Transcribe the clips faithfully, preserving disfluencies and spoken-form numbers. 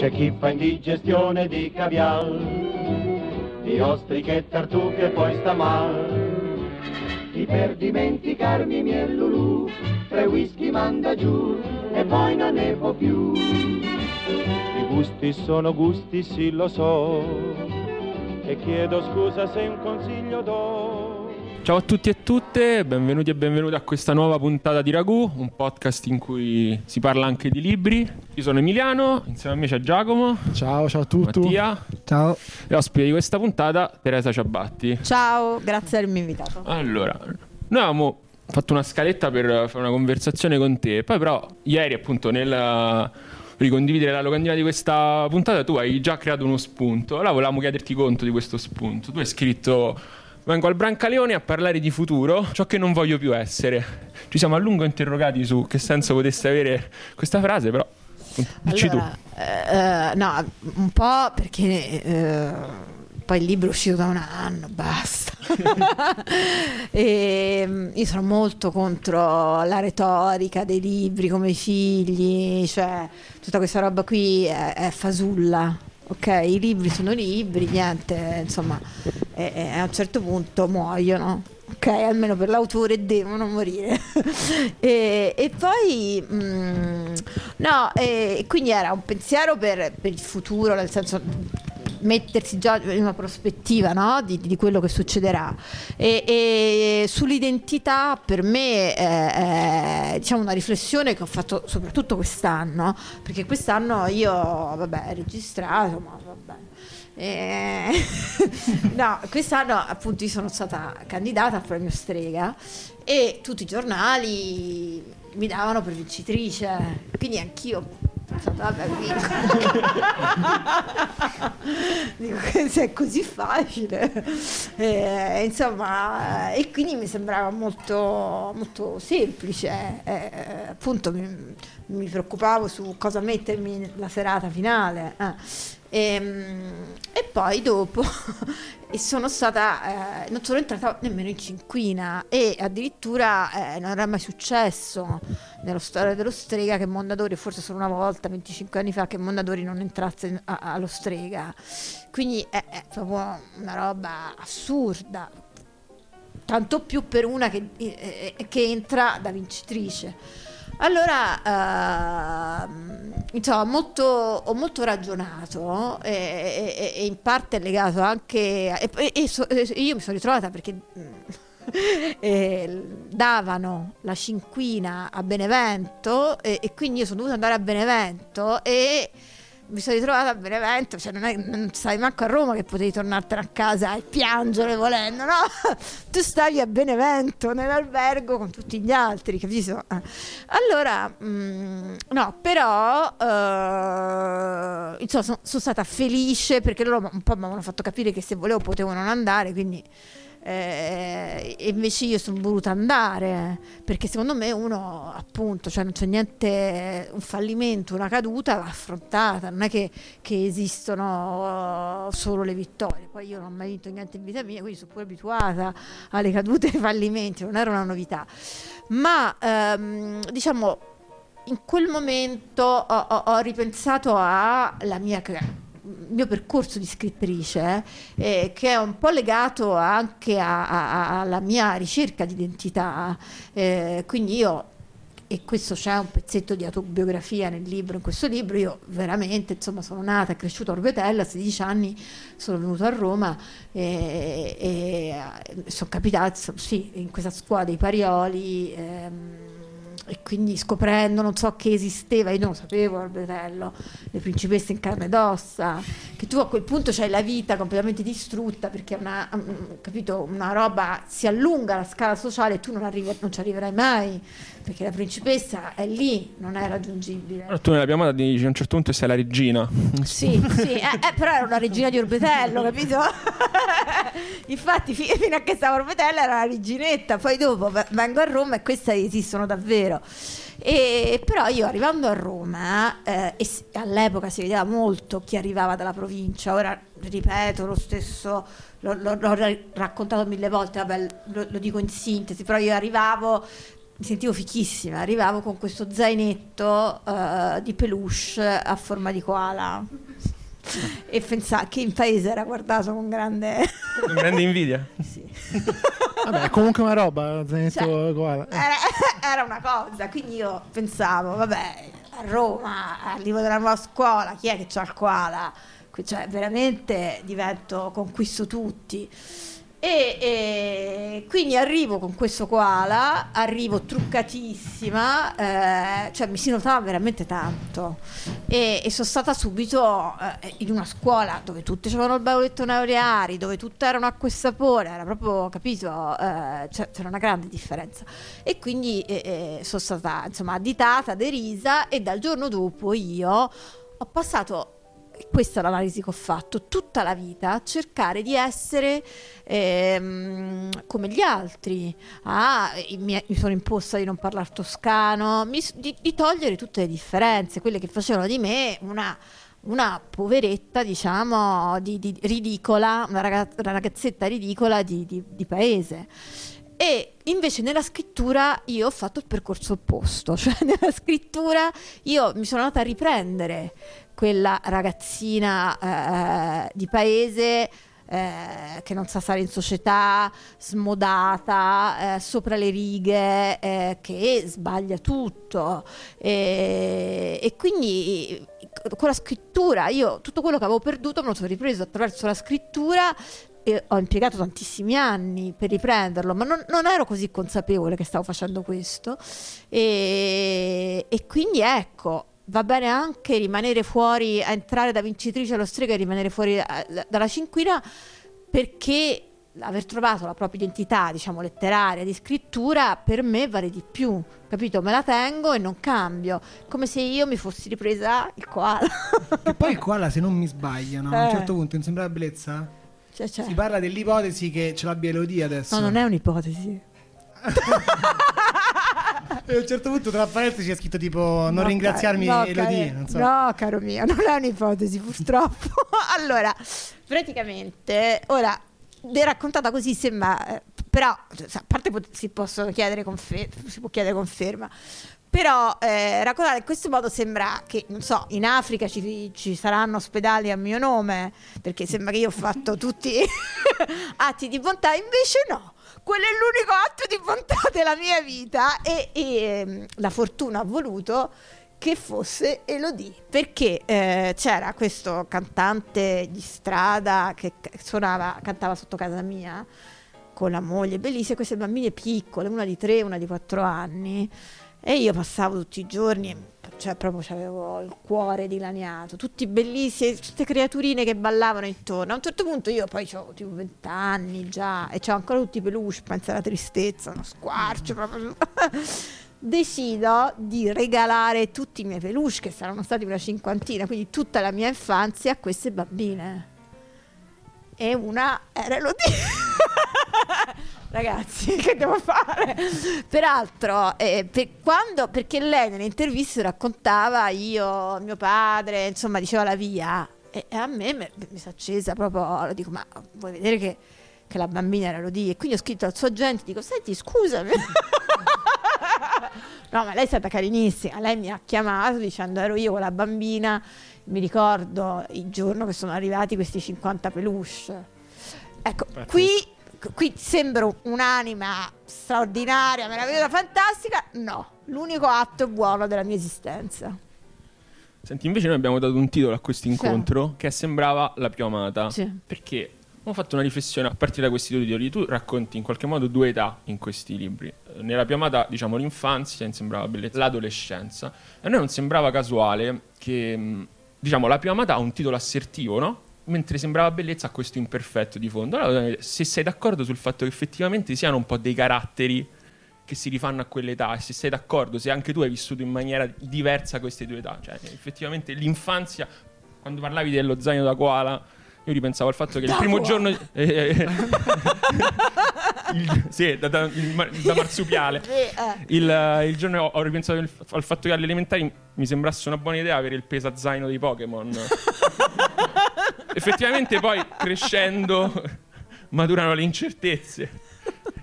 C'è chi fa indigestione di caviar, di ostriche e tartufe e poi sta mal. Chi per dimenticarmi mi è lulù, tre whisky manda giù e poi non ne può più. I gusti sono gusti, sì lo so, e chiedo scusa se un consiglio do. Ciao a tutti e tutte, benvenuti e benvenuti a questa nuova puntata di Ragù, un podcast in cui si parla anche di libri. Io sono Emiliano, insieme a me c'è Giacomo. Ciao, ciao a tutti. Mattia. Ciao. E ospite di questa puntata Teresa Ciabatti. Ciao, grazie per avermi invitato. Allora, noi avevamo fatto una scaletta per fare una conversazione con te, poi però ieri appunto nel ricondividere la locandina di questa puntata tu hai già creato uno spunto. Allora volevamo chiederti conto di questo spunto. Tu hai scritto: vengo al Brancaleone a parlare di futuro, ciò che non voglio più essere. Ci siamo a lungo interrogati su che senso potesse avere questa frase, però dici allora, tu. Eh, no, un po' perché eh, poi il libro è uscito da un anno, basta. E io sono molto contro la retorica dei libri come i figli, cioè tutta questa roba qui è, è fasulla. Ok, i libri sono libri, niente, insomma, e, e a un certo punto muoiono, ok, almeno per l'autore devono morire. e, e poi, mh, no, e quindi era un pensiero per, per il futuro, nel senso mettersi già in una prospettiva, no? di, di quello che succederà. E, e sull'identità per me è, è diciamo una riflessione che ho fatto soprattutto quest'anno, perché quest'anno io vabbè registrato, ma vabbè. E... no, quest'anno appunto io sono stata candidata al premio Strega e tutti i giornali mi davano per vincitrice, quindi anch'io vabbè, dico che se è così facile, eh, insomma, e quindi mi sembrava molto, molto semplice, eh, appunto mi, mi preoccupavo su cosa mettermi la serata finale, eh. E, e poi dopo e sono stata eh, non sono entrata nemmeno in cinquina e addirittura eh, non era mai successo nella storia dello Strega che Mondadori, forse solo una volta venticinque anni fa, che Mondadori non entrasse in, a, allo Strega, quindi è, è proprio una roba assurda, tanto più per una che, eh, che entra da vincitrice. Allora, eh, insomma, molto, ho molto ragionato e, e, e in parte è legato anche... A, e, e so, io mi sono ritrovata perché eh, davano la cinquina a Benevento e, e quindi io sono dovuta andare a Benevento e mi sono ritrovata a Benevento, cioè non, è, non stavi manco a Roma che potevi tornartene a casa e piangere volendo, no? Tu stavi a Benevento nell'albergo con tutti gli altri, capito? Allora, mh, no, però eh, insomma sono, sono stata felice perché loro un po' mi avevano fatto capire che se volevo potevo non andare, quindi eh, invece io sono voluta andare perché secondo me uno appunto, cioè non c'è niente, un fallimento, una caduta va affrontata, non è che, che esistono solo le vittorie. Poi io non ho mai vinto niente in vita mia, quindi sono pure abituata alle cadute e ai fallimenti, non era una novità, ma ehm, diciamo in quel momento ho, ho, ho ripensato alla mia creazione, mio percorso di scrittrice, eh, che è un po' legato anche a, a, alla mia ricerca di identità, eh, quindi io, e questo c'è un pezzetto di autobiografia nel libro, in questo libro io veramente insomma sono nata e cresciuta a Orbetello, a sedici anni sono venuta a Roma e, e sono capitata sì, in questa scuola dei Parioli, ehm, e quindi scoprendo, non so che esisteva, io non lo sapevo, Orbetello, le principesse in carne ed ossa, che tu a quel punto c'hai la vita completamente distrutta perché una, capito, una roba si allunga la scala sociale e tu non, arrivi, non ci arriverai mai perché la principessa è lì, non è raggiungibile. Però tu nella chiamata dici a un certo punto sei la regina. Sì, sì, eh, eh, però era una regina di Orbetello, capito? Infatti fino a che stavo Orbetello era la reginetta, poi dopo vengo a Roma e queste esistono davvero. E però io arrivando a Roma, eh, e all'epoca si vedeva molto chi arrivava dalla provincia, ora ripeto lo stesso, l'ho, l'ho raccontato mille volte, vabbè, lo, lo dico in sintesi, però io arrivavo mi sentivo fichissima, arrivavo con questo zainetto uh, di peluche a forma di koala e pensavo che in paese era guardato con grande con grande invidia. Sì. Vabbè, comunque una roba, zainetto, cioè, koala. Era, era una cosa, quindi io pensavo, vabbè, a Roma, arrivo dalla nuova scuola, chi è che c'ha il koala? Cioè, veramente divento, conquisto tutti. E, e quindi arrivo con questo koala, arrivo truccatissima, eh, cioè mi si notava veramente tanto, e, e sono stata subito eh, in una scuola dove tutti avevano il baulettone aureari, dove tutte erano acqua e sapone, era proprio, capito, eh, cioè, c'era una grande differenza, e quindi eh, eh, sono stata, insomma, additata, derisa, e dal giorno dopo io ho passato, questa è l'analisi che ho fatto, tutta la vita a cercare di essere ehm, come gli altri. Ah, mi, mi sono imposta di non parlare toscano, mi, di, di togliere tutte le differenze, quelle che facevano di me una, una poveretta, diciamo, di, di, ridicola, una ragazzetta ridicola di, di, di paese. E invece nella scrittura io ho fatto il percorso opposto, cioè nella scrittura io mi sono andata a riprendere quella ragazzina eh, di paese eh, che non sa stare in società, smodata, eh, sopra le righe, eh, che sbaglia tutto, e, e quindi con la scrittura io tutto quello che avevo perduto me lo sono ripreso attraverso la scrittura, e ho impiegato tantissimi anni per riprenderlo, ma non, non ero così consapevole che stavo facendo questo, e, e quindi ecco, va bene anche rimanere fuori, entrare da vincitrice allo strega e rimanere fuori dalla cinquina, perché aver trovato la propria identità, diciamo, letteraria, di scrittura, per me vale di più, capito? Me la tengo e non cambio, come se io mi fossi ripresa il koala. Che poi il koala, se non mi sbaglio, no? eh. A un certo punto, in Sembra la bellezza, cioè, cioè. si parla dell'ipotesi che ce l'abbia Elodie adesso. No, non è un'ipotesi. E a un certo punto tra parentesi c'è scritto tipo non no, ringraziarmi no, Elodie, non so. No, caro mio, non è un'ipotesi, purtroppo. Allora, praticamente, ora è raccontata così, sembra, però a parte si possono chiedere conferma, si può chiedere conferma. Però eh, raccontare in questo modo sembra che, non so, in Africa ci, ci saranno ospedali a mio nome, perché sembra che io ho fatto tutti atti di bontà, invece no, quello è l'unico atto di bontà della mia vita, e, e la fortuna ha voluto che fosse Elodie, perché eh, c'era questo cantante di strada che suonava, cantava sotto casa mia con la moglie, bellissima, queste bambine piccole, una di tre, una di quattro anni, e io passavo tutti i giorni, cioè proprio c'avevo il cuore dilaniato, tutti bellissimi, tutte creaturine che ballavano intorno. A un certo punto io poi c'ho tipo vent'anni già e c'ho ancora tutti i peluche, pensa alla tristezza, uno squarcio proprio. Decido di regalare tutti i miei peluche, che saranno stati una cinquantina, quindi tutta la mia infanzia, a queste bambine, e una era Elodie. Ragazzi, che devo fare? Peraltro, eh, per quando, perché lei nelle interviste raccontava, io, mio padre, insomma, diceva la via, e, e a me mi, mi si è accesa proprio, lo dico, ma vuoi vedere che, che la bambina era Elodie? E quindi ho scritto al suo agente, dico, senti, scusami. No, ma lei è stata carinissima, lei mi ha chiamato dicendo, ero io con la bambina, mi ricordo il giorno che sono arrivati questi cinquanta peluche. Ecco, qui... Qui sembro un'anima straordinaria, meravigliosa, fantastica. No, l'unico atto buono della mia esistenza. Senti, invece noi abbiamo dato un titolo a questo incontro, sì, che sembrava la più amata, sì. Perché ho fatto una riflessione a partire da questi due titoli. Tu racconti in qualche modo due età in questi libri. Nella più amata, diciamo, l'infanzia, in Sembrava bellezza, l'adolescenza. E a noi non sembrava casuale che, diciamo, la più amata ha un titolo assertivo, no? Mentre Sembrava bellezza a questo imperfetto di fondo. Allora, se sei d'accordo sul fatto che effettivamente siano un po' dei caratteri che si rifanno a quell'età, e se sei d'accordo, se anche tu hai vissuto in maniera diversa queste due età, cioè effettivamente l'infanzia, quando parlavi dello zaino da koala, io ripensavo al fatto che da il primo koala. giorno eh, eh, il, sì, da, da, il, da marsupiale il, il giorno ho, ho ripensato il, al fatto che alle elementari mi sembrasse una buona idea avere il pesazaino dei Pokémon. Effettivamente poi crescendo maturano le incertezze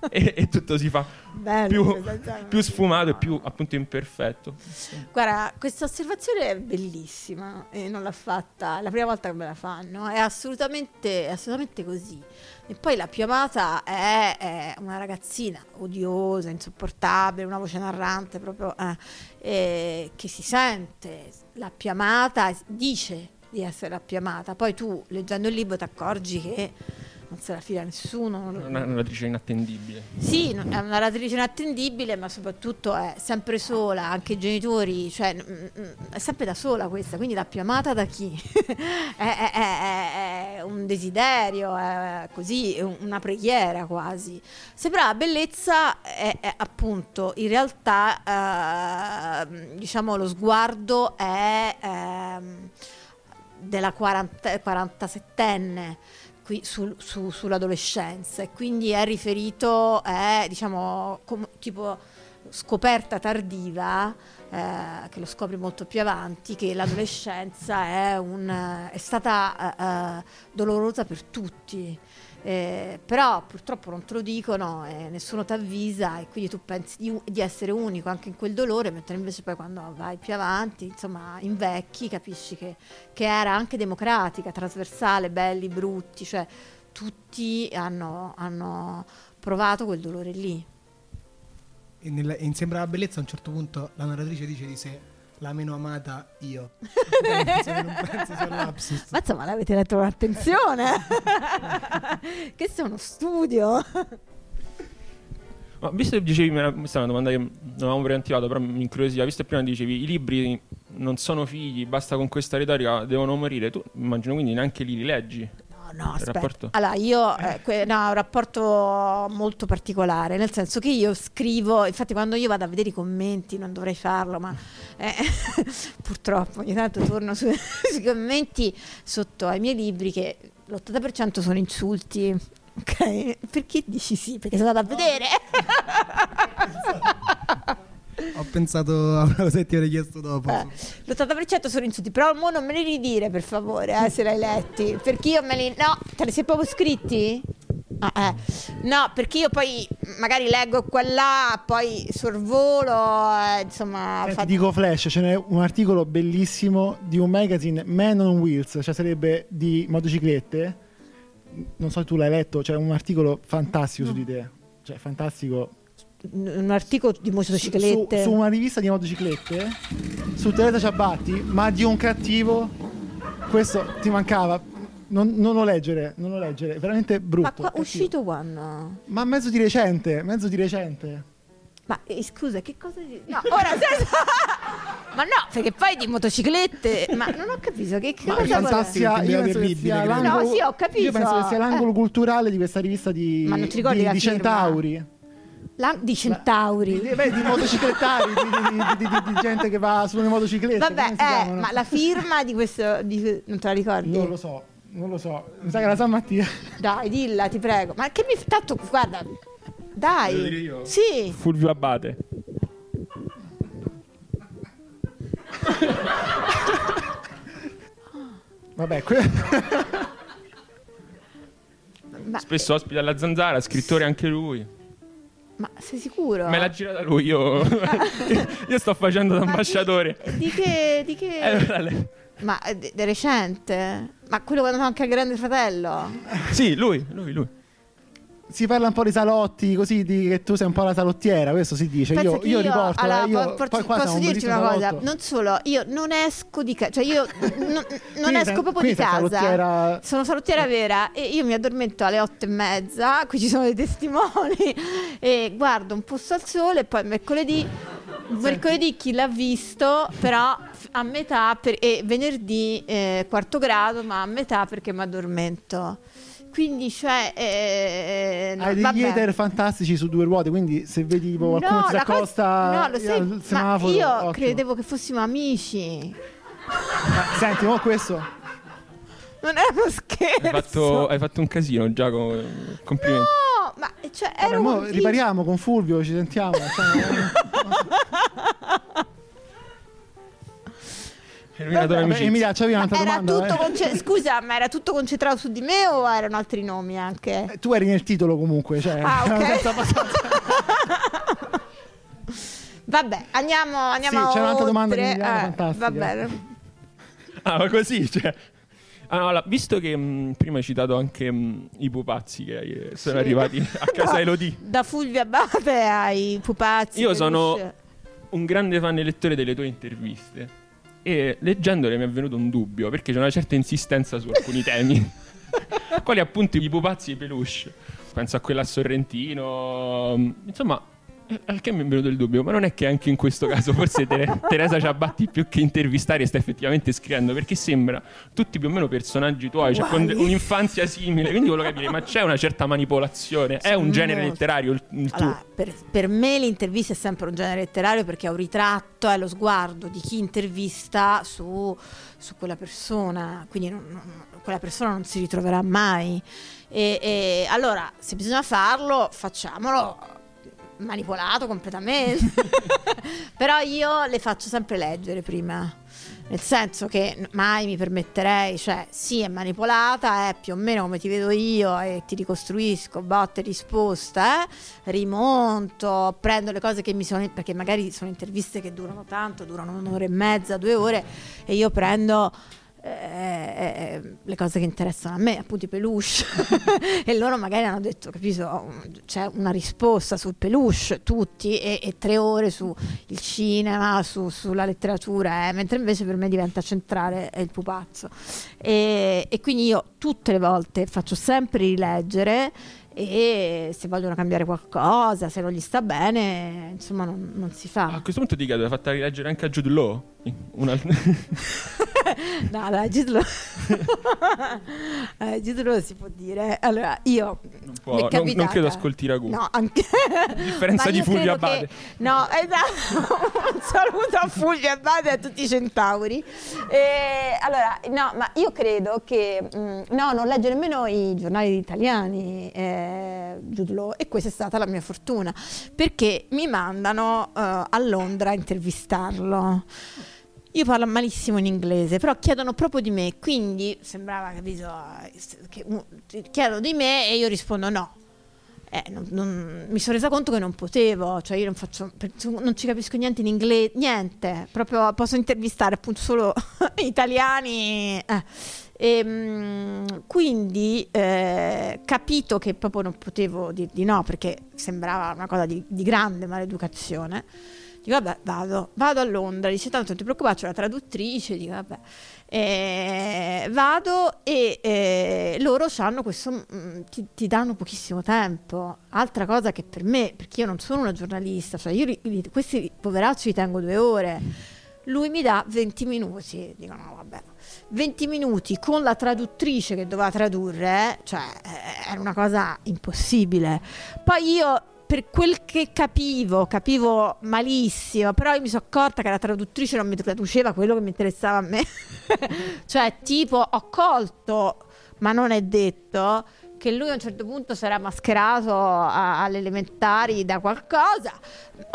e, e tutto si fa bello, più, più sfumato e più appunto imperfetto. Guarda, questa osservazione è bellissima e non l'ha fatta, la prima volta che me la fanno, è assolutamente, è assolutamente così. E poi la più amata è, è una ragazzina odiosa, insopportabile, una voce narrante proprio eh, eh, che si sente la più amata, dice di essere la più amata, poi tu leggendo il libro ti accorgi che non se la fila nessuno. È una narratrice inattendibile. Sì, è una narratrice inattendibile, ma soprattutto è sempre sola, anche i genitori, cioè è sempre da sola questa, quindi la più amata da chi? è, è, è, è un desiderio, è così, è una preghiera quasi. Sembra la bellezza, è, è appunto, in realtà, eh, diciamo, lo sguardo è eh, della quarantasettenne. Qui su, su, sull'adolescenza, e quindi è riferito a eh, diciamo com- tipo scoperta tardiva, eh, che lo scopri molto più avanti, che l'adolescenza è, un, è stata eh, dolorosa per tutti, eh, però purtroppo non te lo dicono e nessuno ti avvisa, e quindi tu pensi di, di essere unico anche in quel dolore, mentre invece poi quando vai più avanti, insomma invecchi, capisci che, che era anche democratica, trasversale, belli, brutti, cioè tutti hanno, hanno provato quel dolore lì. E nella, in Sembra la bellezza a un certo punto la narratrice dice di sé: la meno amata io. Non penso sia ma insomma l'avete letto con attenzione. Che è uno studio. Ma visto che dicevi, questa è una domanda che non avevamo preantipato, però mi incuriosiva, visto che prima dicevi i libri non sono figli, basta con questa retorica, devono morire, tu immagino quindi neanche li rileggi. No, aspetta. Allora, io eh, que- no, ho un rapporto molto particolare, nel senso che io scrivo, infatti quando io vado a vedere i commenti, non dovrei farlo, ma eh, purtroppo ogni tanto torno su- sui commenti sotto ai miei libri, che l'ottanta per cento sono insulti. Ok? Perché dici sì? Perché sono andata a vedere. No. Ho pensato a una cosa che ti avrei chiesto dopo. eh, L'ottanta per cento sono insulti. Però mo non me li ridire, per favore, eh, se l'hai letti. Perché io me li... No, te li sei proprio scritti? Ah, eh. No, perché io poi magari leggo qua là, poi sorvolo, eh, insomma. Senti, fat... dico flash, ce n'è un articolo bellissimo di un magazine, Man on Wheels, cioè sarebbe di motociclette. Non so se tu l'hai letto, c'è cioè un articolo fantastico, no, su di te. Cioè fantastico. Un articolo di motociclette su, su, su una rivista di motociclette su Teresa Ciabatti, ma di un cattivo, questo ti mancava, non, non lo leggere, non lo leggere, veramente brutto. Ma qua, uscito quando? Ma mezzo di recente, mezzo di recente. Ma eh, scusa, che cosa? Di... No, ora ma no, perché poi di motociclette, ma non ho capito che, che ma cosa fantastica, io penso che sia l'angolo... No, sì, ho capito. Io penso che sia l'angolo eh. culturale di questa rivista di ma non ti ricordi di, la di firma? Centauri. La, di centauri, beh, beh, di motociclettari, di, di, di, di, di gente che va sulle motociclette. Vabbè, eh, ma la firma di questo di, non te la ricordi? Non lo so, non lo so. Mi sa che la sa Mattia. Dai, dilla, ti prego. Ma che mi tanto guarda, dai. Io. Sì. Fulvio Abbate. Vabbè, que- ma... spesso ospita alla Zanzara, scrittore anche lui. Ma sei sicuro? Me l'ha girata lui, io, io sto facendo da ambasciatore. Di, di che? Di che? Eh, ma di, di recente? Ma quello quando fa anche il Grande Fratello? Sì, lui, lui, lui. Si parla un po' di salotti, così, di che tu sei un po' la salottiera, questo si dice. Io, io, io riporto, allora, eh, io, por- por- posso dirti un una cosa, non solo, io non esco di casa, cioè io non, non esco proprio di casa, salottiera... sono salottiera vera, e io mi addormento alle otto e mezza, qui ci sono dei testimoni, e guardo Un posto al sole, e poi mercoledì, mercoledì chi l'ha visto, però a metà, per, e venerdì eh, quarto grado, ma a metà perché mi addormento. Quindi cioè eh, no, hai degli vabbè. Hater fantastici su due ruote, quindi se vedi tipo, qualcuno no, si accosta cosa... no, al semaforo, ma io ottimo. Credevo che fossimo amici. Senti, mo questo non era uno scherzo. Hai fatto, hai fatto un casino già con, complimenti. No, ma cioè vabbè, era un... ripariamo con Fulvio, ci sentiamo. Cioè, Emilia, c'avevi un'altra era domanda? Tutto eh? conce- Scusa, ma era tutto concentrato su di me o erano altri nomi anche? Eh, tu eri nel titolo comunque, cioè. Ah, ok. Vabbè, andiamo, andiamo sì, oltre. C'è un'altra domanda di Emiliano, eh, fantastica. Va bene. Ah, ma così, cioè. Allora, visto che mh, prima hai citato anche mh, i pupazzi che eh, sono sì. arrivati a casa no, Elodie. Da Fulvio Abbate ai pupazzi. Io sono riusci... un grande fan e lettore delle tue interviste. E leggendole mi è venuto un dubbio, perché c'è una certa insistenza su alcuni temi, quali appunto i pupazzi e i peluche. Penso a quella a Sorrentino. Insomma, al che mi è venuto il dubbio, ma non è che anche in questo caso forse te- Teresa Ciabatti più che intervistare sta effettivamente scrivendo, perché sembra tutti più o meno personaggi tuoi, cioè con un'infanzia simile, quindi volevo capire, ma c'è una certa manipolazione? È un genere letterario il, il allora, tuo? Per, per me l'intervista è sempre un genere letterario, perché è un ritratto, è lo sguardo di chi intervista su, su quella persona, quindi non, non, quella persona non si ritroverà mai e, e allora se bisogna farlo facciamolo manipolato completamente. Però io le faccio sempre leggere prima, nel senso che mai mi permetterei, cioè sì è manipolata, è più o meno come ti vedo io e ti ricostruisco botte risposta, eh? rimonto, prendo le cose che mi sono, perché magari sono interviste che durano tanto, durano un'ora e mezza, due ore, e io prendo Eh, eh, le cose che interessano a me, appunto i peluche. E loro magari hanno detto, capito, c'è una risposta sul peluche tutti e, e tre ore su il cinema, su, sulla letteratura, eh, mentre invece per me diventa centrale il pupazzo e, e quindi io tutte le volte faccio sempre rileggere e se vogliono cambiare qualcosa, se non gli sta bene, insomma non, non si fa. A questo punto ti chiedo, l'hai fatta rileggere anche a Jude Law? Un'altra... No, dai, Jude Law. eh, Jude Law si può dire. Allora, io non, può, non, non credo ascolti Ragù. No, anche a differenza di Fulvio Abbate. Che... No, esatto. Un saluto a Fulvio Abbate e a tutti i centauri. E, allora, no, ma io credo che mh, no, non legge nemmeno i giornali italiani eh, Jude Law, e questa è stata la mia fortuna, perché mi mandano uh, a Londra a intervistarlo. Io parlo malissimo in inglese, però chiedono proprio di me, quindi sembrava, capito, che chiedono di me e io rispondo no. Eh, non, non, mi sono resa conto che non potevo, cioè io non faccio, non ci capisco niente in inglese, niente, proprio posso intervistare appunto solo italiani. Eh. E, quindi eh, capito che proprio non potevo dir di no, perché sembrava una cosa di, di grande maleducazione. Dico, vabbè, vado, vado a Londra, dice tanto non ti preoccupare, c'è una traduttrice, dico vabbè, eh, vado e eh, loro hanno questo, mh, ti, ti danno pochissimo tempo, altra cosa che per me, perché io non sono una giornalista, cioè io li, li, questi poveracci li tengo due ore, lui mi dà venti minuti, dico no vabbè, venti minuti con la traduttrice che doveva tradurre, cioè eh, era una cosa impossibile, poi io... Per quel che capivo, capivo malissimo, però io mi sono accorta che la traduttrice non mi traduceva quello che mi interessava a me. Cioè, tipo, ho colto, ma non è detto, che lui a un certo punto sarà mascherato a, alle elementari da qualcosa,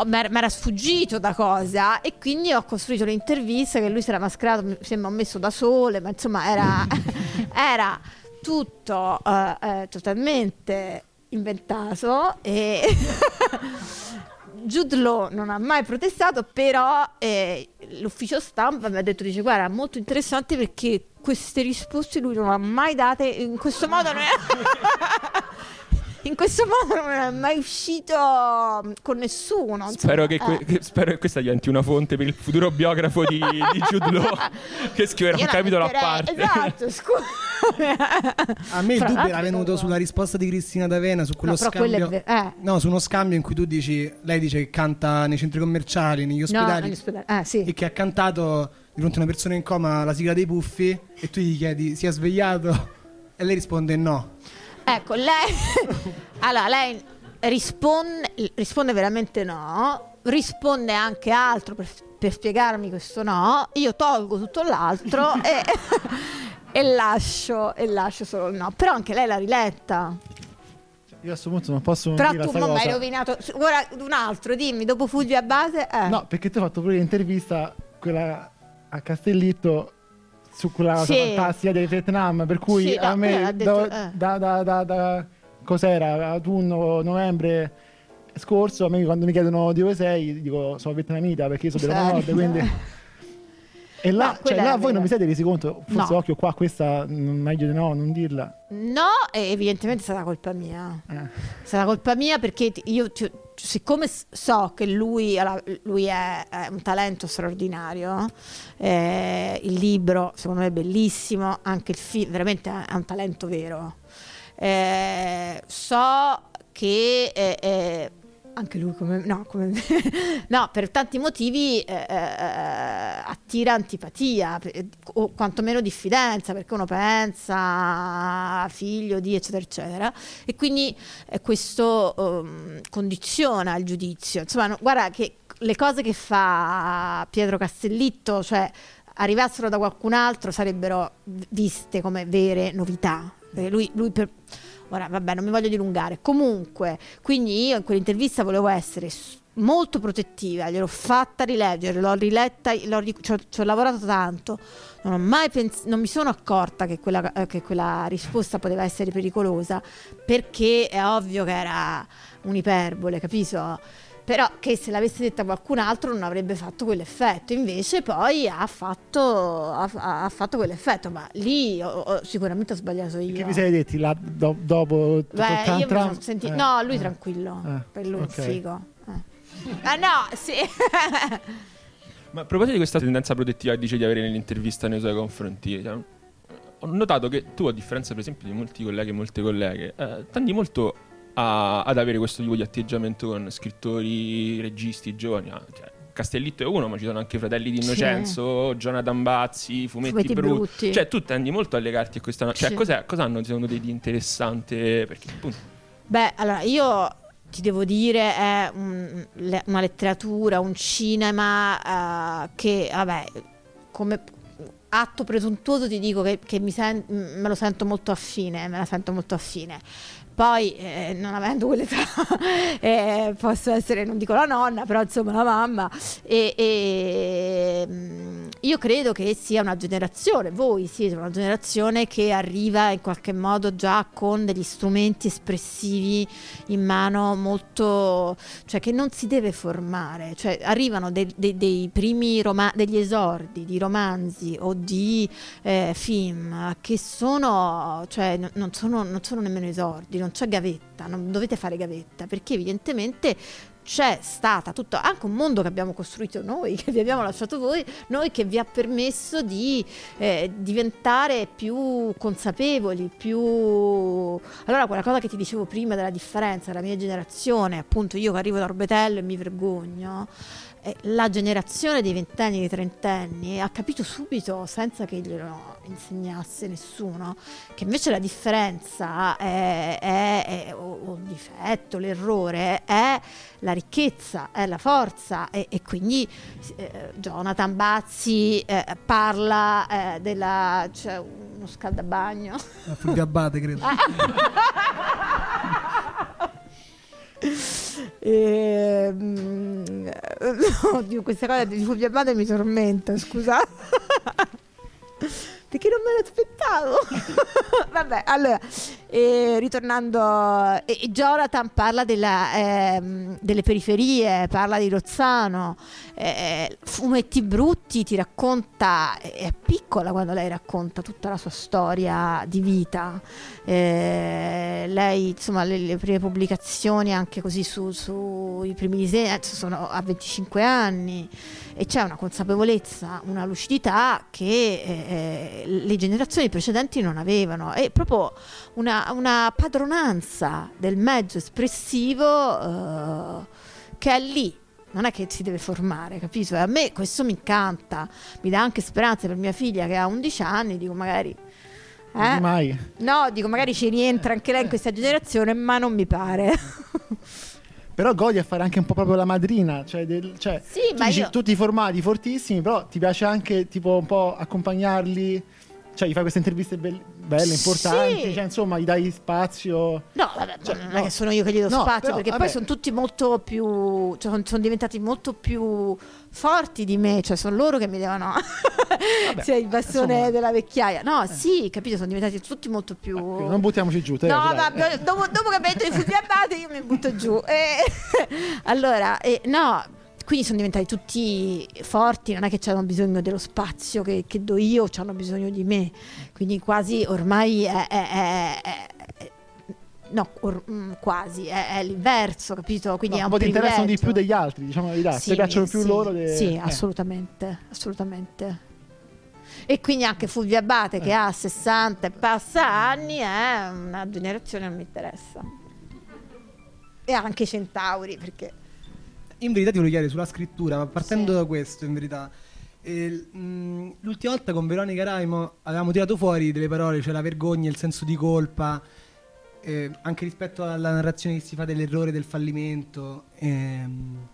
mi era sfuggito da cosa e quindi ho costruito l'intervista che lui sarà mascherato, mi sembra ho messo da sole, ma insomma era, era tutto uh, uh, totalmente... inventato e Jude Law non ha mai protestato, però eh, l'ufficio stampa mi ha detto, dice guarda, è molto interessante perché queste risposte lui non le ha mai date in questo modo, non è... in questo modo non è mai uscito con nessuno. Spero che, que- eh. che, spero che questa diventi una fonte per il futuro biografo di, di Jude Law che scriverà un capitolo metterei, a parte. Esatto, scusa. A me il dubbio era venuto sulla risposta di Cristina D'Avena su quello no, scambio. Ve- eh. No, su uno scambio in cui tu dici, lei dice che canta nei centri commerciali, negli ospedali, no, negli ospedali. Ah, sì. E che ha cantato di fronte a una persona in coma la sigla dei Puffi e tu gli chiedi si è svegliato e lei risponde no. Ecco, lei allora lei risponde, risponde veramente no, risponde anche altro per, per spiegarmi questo no, io tolgo tutto l'altro e, e lascio e lascio solo il no, però anche lei l'ha riletta. Io a questo punto non posso non però dire tu sta cosa. Hai rovinato, ora un altro, dimmi, dopo Fulvio Abbate. Eh. No, perché tu hai fatto pure l'intervista quella a Castellitto su quella sì. fantasia del Vietnam, per cui sì, a me detto, da, eh. da, da, da, da cos'era autunno novembre scorso, a me quando mi chiedono di dove sei dico sono vietnamita perché io sono della nord, quindi e là, no, cioè, là voi vera. Non vi siete resi conto, forse no. Occhio qua, questa meglio di no non dirla, no, evidentemente è stata colpa mia, eh. sarà colpa mia perché io ti, siccome so che lui, lui è, è un talento straordinario, eh, il libro secondo me è bellissimo, anche il film veramente è un talento vero, eh, so che eh, eh, anche lui come no, come no per tanti motivi eh, eh, attira antipatia o quantomeno diffidenza, perché uno pensa figlio di eccetera eccetera, e quindi eh, questo um, condiziona il giudizio, insomma no, guarda che le cose che fa Pietro Castellitto, cioè arrivassero da qualcun altro sarebbero viste come vere novità, perché lui, lui per ora vabbè non mi voglio dilungare, comunque quindi io in quell'intervista volevo essere molto protettiva, gliel'ho fatta rileggere, l'ho riletta, l'ho, ci, ho, ci ho lavorato tanto, non ho mai pens- non mi sono accorta che quella, eh, che quella risposta poteva essere pericolosa, perché è ovvio che era un'iperbole, capito? Però che se l'avesse detta qualcun altro non avrebbe fatto quell'effetto, invece poi ha fatto, ha, ha fatto quell'effetto, ma lì ho, ho, sicuramente ho sbagliato io. Che vi sei detti là, do, dopo? Beh, io mi sono senti- eh, no, lui eh, tranquillo, eh, per lui okay. Figo. Eh. Ah no, sì. Ma a proposito di questa tendenza protettiva che dice di avere nell'intervista nei suoi confronti, cioè, ho notato che tu, a differenza per esempio di molti colleghi e molte colleghe, eh, tendi molto A, ad avere questo tipo di atteggiamento con scrittori, registi, giovani, cioè, Castellitto è uno, ma ci sono anche Fratelli d'Innocenzo, sì. Jonathan Bazzi, Fumetti, Fumetti Brutti. Brutti, cioè tu tendi molto a legarti a questa, cioè sì. cos'è, cosa hanno secondo te di interessante? Perché, appunto... Beh, allora io ti devo dire è un, le, una letteratura, un cinema uh, che vabbè come atto presuntuoso ti dico che, che mi sen- me lo sento molto affine, me la sento molto affine. Poi eh, non avendo quell'età eh, posso essere, non dico la nonna, però insomma la mamma, e, e io credo che sia una generazione, voi siete una generazione che arriva in qualche modo già con degli strumenti espressivi in mano molto, cioè che non si deve formare, cioè arrivano de, de, dei primi roma- degli esordi di romanzi o di eh, film che sono, cioè n- non sono, non sono nemmeno esordi. Non c'è gavetta, non dovete fare gavetta, perché evidentemente c'è stata tutto anche un mondo che abbiamo costruito noi, che vi abbiamo lasciato voi, noi, che vi ha permesso di eh, diventare più consapevoli, più, allora quella cosa che ti dicevo prima della differenza della mia generazione, appunto io che arrivo da Orbetello e mi vergogno, eh, la generazione dei ventenni, dei trentenni ha capito subito, senza che glielo insegnasse nessuno, che invece la differenza è, è, è o il difetto, l'errore è la ricchezza, è la forza, e, e quindi eh, Jonathan Bazzi eh, parla eh, della, cioè, uno scaldabagno, ah, Fulvio Abbate credo e, mm, oddio, questa cosa di Fulvio Abbate mi tormenta, scusate perché non me l'aspettavo. Vabbè, allora eh, ritornando, eh, Jonathan parla della, eh, delle periferie, parla di Rozzano, eh, Fumetti Brutti ti racconta, è piccola quando lei racconta tutta la sua storia di vita, eh, lei insomma le, le prime pubblicazioni anche così su, su i primi disegni sono a venticinque anni, e c'è una consapevolezza, una lucidità che eh, le generazioni precedenti non avevano, e proprio una, una padronanza del mezzo espressivo eh, che è lì, non è che si deve formare, capito? E a me questo mi incanta, mi dà anche speranza per mia figlia che ha undici anni, dico magari eh? Mai. No, dico magari ci rientra anche lei in questa generazione, ma non mi pare. Però godi a fare anche un po' proprio la madrina, cioè, del, cioè sì, tu dici, io... tutti i formati fortissimi, però ti piace anche tipo un po' accompagnarli, cioè gli fai queste interviste bellissime. belle, importanti, sì. Cioè, insomma, gli dai spazio. No, vabbè, cioè, non no. è che sono io che gli do no, spazio, però, perché vabbè. Poi sono tutti molto più, cioè, sono diventati molto più forti di me, cioè sono loro che mi devono cioè il bastone insomma... della vecchiaia. No, eh. sì, capito, sono diventati tutti molto più. Vabbè, non buttiamoci giù, te. No, vabbè, eh. dopo, dopo che metto i Fulvio Abbate io mi butto giù. E... allora, e, no. Quindi sono diventati tutti forti, non è che hanno bisogno dello spazio che, che do io, hanno bisogno di me. Quindi quasi ormai è, è, è, è no, or, quasi è, è l'inverso, capito? Quindi no, è un po' ti interessano di più degli altri, diciamo la verità. Sì, ti piacciono più sì, loro de... Sì, eh. assolutamente, assolutamente. E quindi anche Fulvio Abbate eh. che ha sessanta e passa anni è una generazione che non mi interessa. E anche i Centauri, perché in verità ti voglio chiedere sulla scrittura, ma partendo sì. da questo, in verità, eh, mh, l'ultima volta con Veronica Raimo avevamo tirato fuori delle parole, cioè la vergogna, il senso di colpa, eh, anche rispetto alla narrazione che si fa dell'errore, del fallimento. Ehm.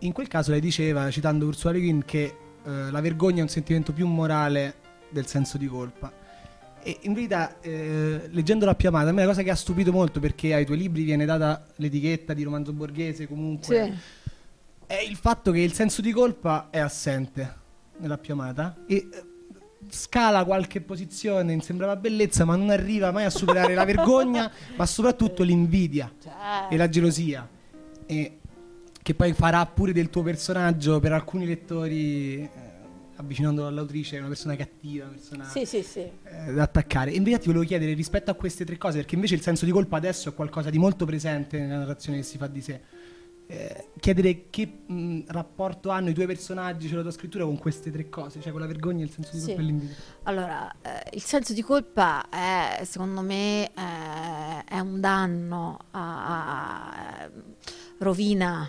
In quel caso lei diceva, citando Ursula Le Guin, che eh, la vergogna è un sentimento più morale del senso di colpa. E in verità, eh, leggendo La più amata, a me la cosa che ha stupito molto, perché ai tuoi libri viene data l'etichetta di romanzo borghese comunque, sì. è il fatto che il senso di colpa è assente nella più amata e eh, scala qualche posizione, sembrava bellezza, ma non arriva mai a superare la vergogna, ma soprattutto l'invidia certo. e la gelosia, e che poi farà pure del tuo personaggio per alcuni lettori... Eh, avvicinandolo all'autrice, è una persona cattiva, una persona sì, sì, sì. Eh, da attaccare. E invece ti volevo chiedere rispetto a queste tre cose, perché invece il senso di colpa adesso è qualcosa di molto presente nella narrazione che si fa di sé. Eh, chiedere che mh, rapporto hanno i tuoi personaggi, cioè la tua scrittura, con queste tre cose, cioè con la vergogna, il senso di colpa sì. e l'invidia. Allora, eh, il senso di colpa è, secondo me, eh, è un danno, a, a, rovina.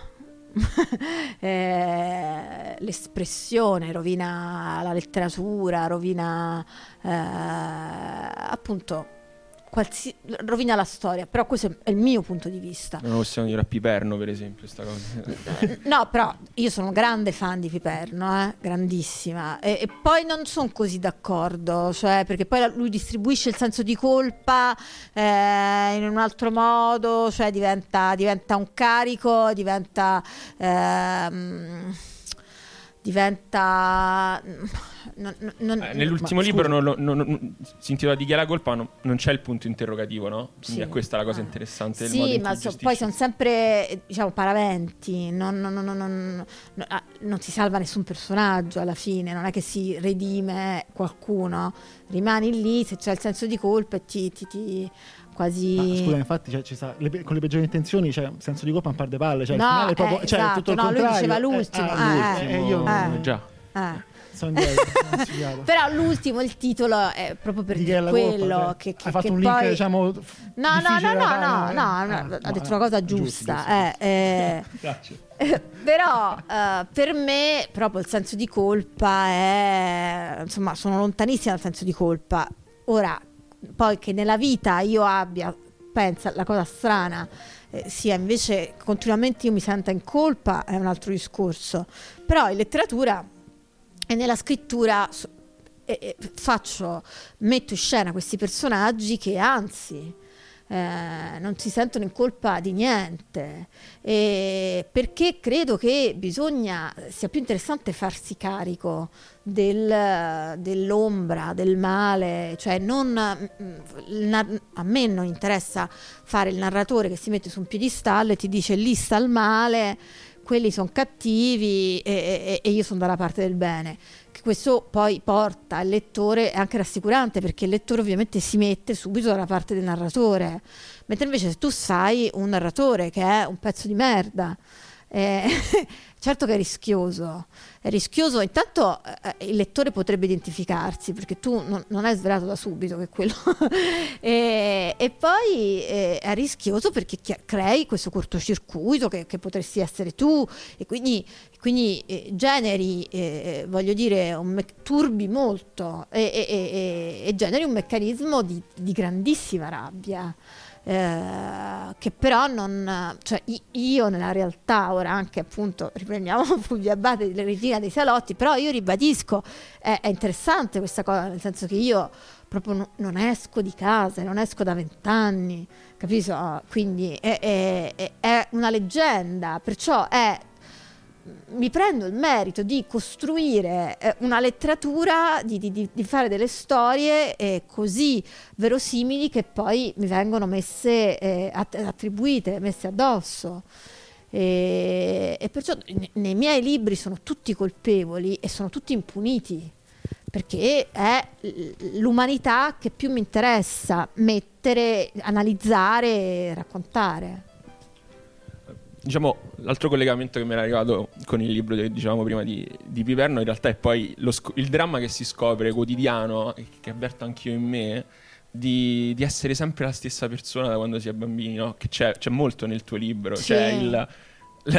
eh, l'espressione, rovina la letteratura, rovina eh, appunto qualsi- rovina la storia, però questo è il mio punto di vista. Non possiamo dire a Piperno, per esempio, sta cosa. No, però io sono un grande fan di Piperno, eh? Grandissima, e, e poi non sono così d'accordo, cioè perché poi la, lui distribuisce il senso di colpa eh, in un altro modo, cioè diventa, diventa un carico, diventa ehm, diventa non, non, eh, nell'ultimo ma, libro non, non, non, si intitola Di chi è la colpa, non, non c'è il punto interrogativo, no? Quindi sì. è questa la cosa interessante, ah. del sì, modo in ma so, poi sono sempre, diciamo, paraventi, non, non, non, non, non, non si salva nessun personaggio alla fine, non è che si redime qualcuno, rimani lì se c'è il senso di colpa e ti... ti, ti quasi ma, scusa, infatti cioè, ci sta, le, con le peggiori intenzioni c'è cioè, senso di colpa un par de palle, cioè, no, il finale eh, proprio, esatto, cioè, tutto il no, contrario. Lui diceva l'ultimo, eh, ah, l'ultimo. Eh, eh, io eh, già eh. Sono però l'ultimo, il titolo è proprio per dire quello colpa, che, che hai fatto che un poi... link diciamo no no no no no, no, eh. no ah, ha detto no, una cosa giusta, giusto, eh, giusto. Eh, eh, però eh, per me proprio il senso di colpa è insomma sono lontanissima dal senso di colpa. Ora poi che nella vita io abbia, pensa, la cosa strana eh, sia invece continuamente io mi senta in colpa è un altro discorso, però in letteratura e nella scrittura eh, eh, faccio, metto in scena questi personaggi che anzi eh, non si sentono in colpa di niente, eh, perché credo che bisogna, sia più interessante farsi carico Del, dell'ombra, del male, cioè non a me non interessa fare il narratore che si mette su un piedistallo e ti dice lì sta il male, quelli sono cattivi e, e, e io sono dalla parte del bene. Questo poi porta il lettore, è anche rassicurante perché il lettore ovviamente si mette subito dalla parte del narratore, mentre invece se tu sai un narratore che è un pezzo di merda, eh, certo che è rischioso, è rischioso, intanto eh, il lettore potrebbe identificarsi perché tu non, non hai svelato da subito che quello e, e poi eh, è rischioso perché crei questo cortocircuito che, che potresti essere tu e quindi, quindi eh, generi, eh, voglio dire, un me- turbi molto e, e, e, e generi un meccanismo di, di grandissima rabbia. Eh, che però non cioè io nella realtà ora anche appunto riprendiamo Fulvio Abbate, l'eretica dei salotti, però io ribadisco è, è interessante questa cosa, nel senso che io proprio no, non esco di casa, non esco da vent'anni, capito? Ah, quindi è, è, è, è una leggenda, perciò è, mi prendo il merito di costruire eh, una letteratura, di, di, di fare delle storie eh, così verosimili che poi mi vengono messe, eh, attribuite, messe addosso. E, e perciò ne, nei miei libri sono tutti colpevoli e sono tutti impuniti, perché è l'umanità che più mi interessa mettere, analizzare, raccontare. Diciamo, l'altro collegamento che mi era arrivato con il libro che dicevamo prima di, di Piperno, in realtà è poi lo sc- il dramma che si scopre quotidiano, che avverto anch'io in me, di, di essere sempre la stessa persona da quando si è bambini, no? Che c'è, c'è molto nel tuo libro, sì. C'è il,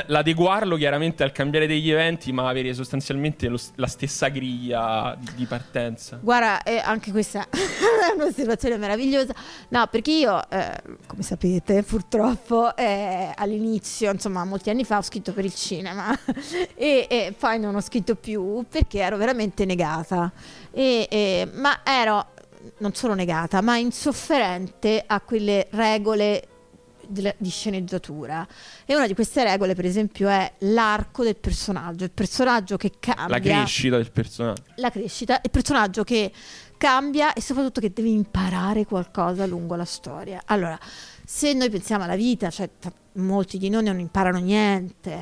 l'adeguarlo chiaramente al cambiare degli eventi, ma avere sostanzialmente lo, la stessa griglia di, di partenza. Guarda, eh, anche questa è un'osservazione meravigliosa. No, perché io, eh, come sapete, purtroppo eh, all'inizio, insomma, molti anni fa ho scritto per il cinema e, e poi non ho scritto più perché ero veramente negata. E, e, ma ero non solo negata, ma insofferente a quelle regole di sceneggiatura, e una di queste regole per esempio è l'arco del personaggio, il personaggio che cambia, la crescita del personaggio, la crescita, il personaggio che cambia e soprattutto che devi imparare qualcosa lungo la storia. Allora, se noi pensiamo alla vita, cioè t- molti di noi non imparano niente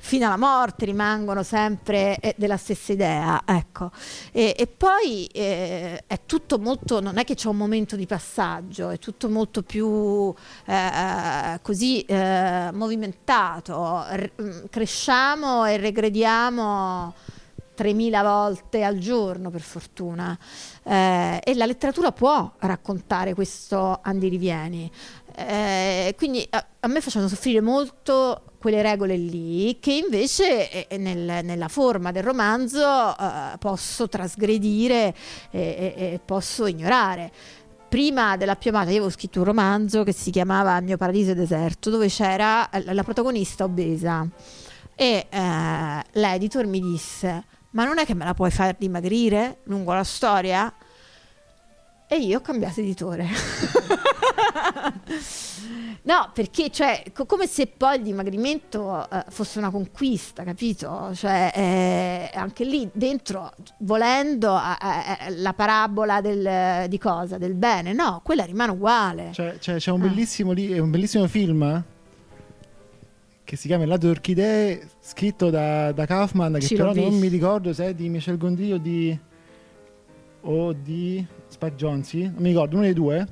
fino alla morte, rimangono sempre eh, della stessa idea, ecco. E, e poi eh, è tutto molto, non è che c'è un momento di passaggio, è tutto molto più eh, così eh, movimentato. R- cresciamo e regrediamo tremila volte al giorno, per fortuna, eh, e la letteratura può raccontare questo andirivieni. Eh, quindi a, a me facevano soffrire molto quelle regole lì, che invece eh, nel, nella forma del romanzo eh, posso trasgredire e, e, e posso ignorare. Prima della più amata, io avevo scritto un romanzo che si chiamava Il mio paradiso deserto, dove c'era la protagonista obesa, e eh, l'editor mi disse: ma non è che me la puoi far dimagrire lungo la storia? E io ho cambiato editore. No, perché cioè, co- come se poi il dimagrimento eh, fosse una conquista, capito? Cioè, eh, anche lì dentro, volendo, eh, eh, la parabola del, di cosa? Del bene. No, quella rimane uguale. Cioè, cioè, c'è un bellissimo, li- un bellissimo film che si chiama Il lato orchidee, scritto da, da Kaufman, che Ci però non mi ricordo se è di Michel Gondry o di, o di Spike Jonze, non mi ricordo, uno dei due.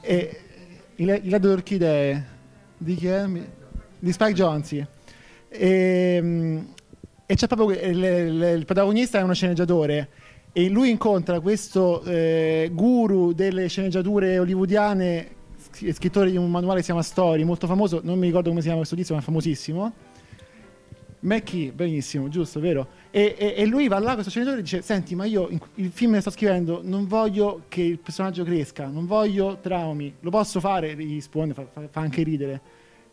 E il, il lato orchidee di chi è? Di Spike Jonze. E, e c'è proprio il, il, il protagonista è uno sceneggiatore e lui incontra questo eh, guru delle sceneggiature hollywoodiane, scrittore di un manuale che si chiama Story, molto famoso, non mi ricordo come si chiama questo tizio, ma è famosissimo. McKee, benissimo, giusto, vero? E, e, e lui va là, questo sceneggiatore, e dice: senti, ma io in, il film che sto scrivendo non voglio che il personaggio cresca, non voglio traumi, lo posso fare? E gli risponde, fa, fa, fa anche ridere.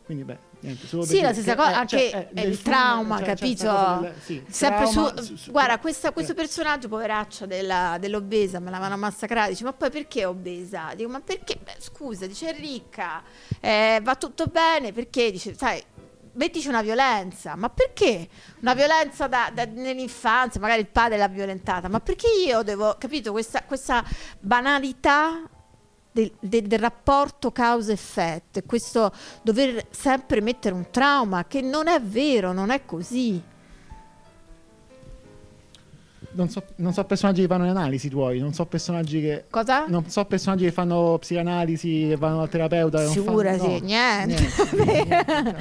Quindi beh, niente, solo sì, la stessa cosa, eh, anche cioè, eh, il film, trauma, cioè, capito? Del, sì, sempre trauma, su, su, su, guarda, questa, questo eh. personaggio, poveraccia, della, dell'obesa, me l'avano massacrata. Dice: ma poi perché obesa? Dico: ma perché? Beh, scusa, dice, è ricca, eh, va tutto bene, perché? Dice, sai, mettici una violenza. Ma perché? Una violenza da, da, nell'infanzia, magari il padre l'ha violentata, ma perché io devo, capito, questa, questa banalità Del, del, del rapporto causa-effetto, questo dover sempre mettere un trauma, che non è vero, non è così. Non so, non so personaggi che fanno le analisi tuoi, non so personaggi che... Cosa? Non so personaggi che fanno psicanalisi, che vanno al terapeuta. Sicura, non fanno, sì, no, niente. niente, niente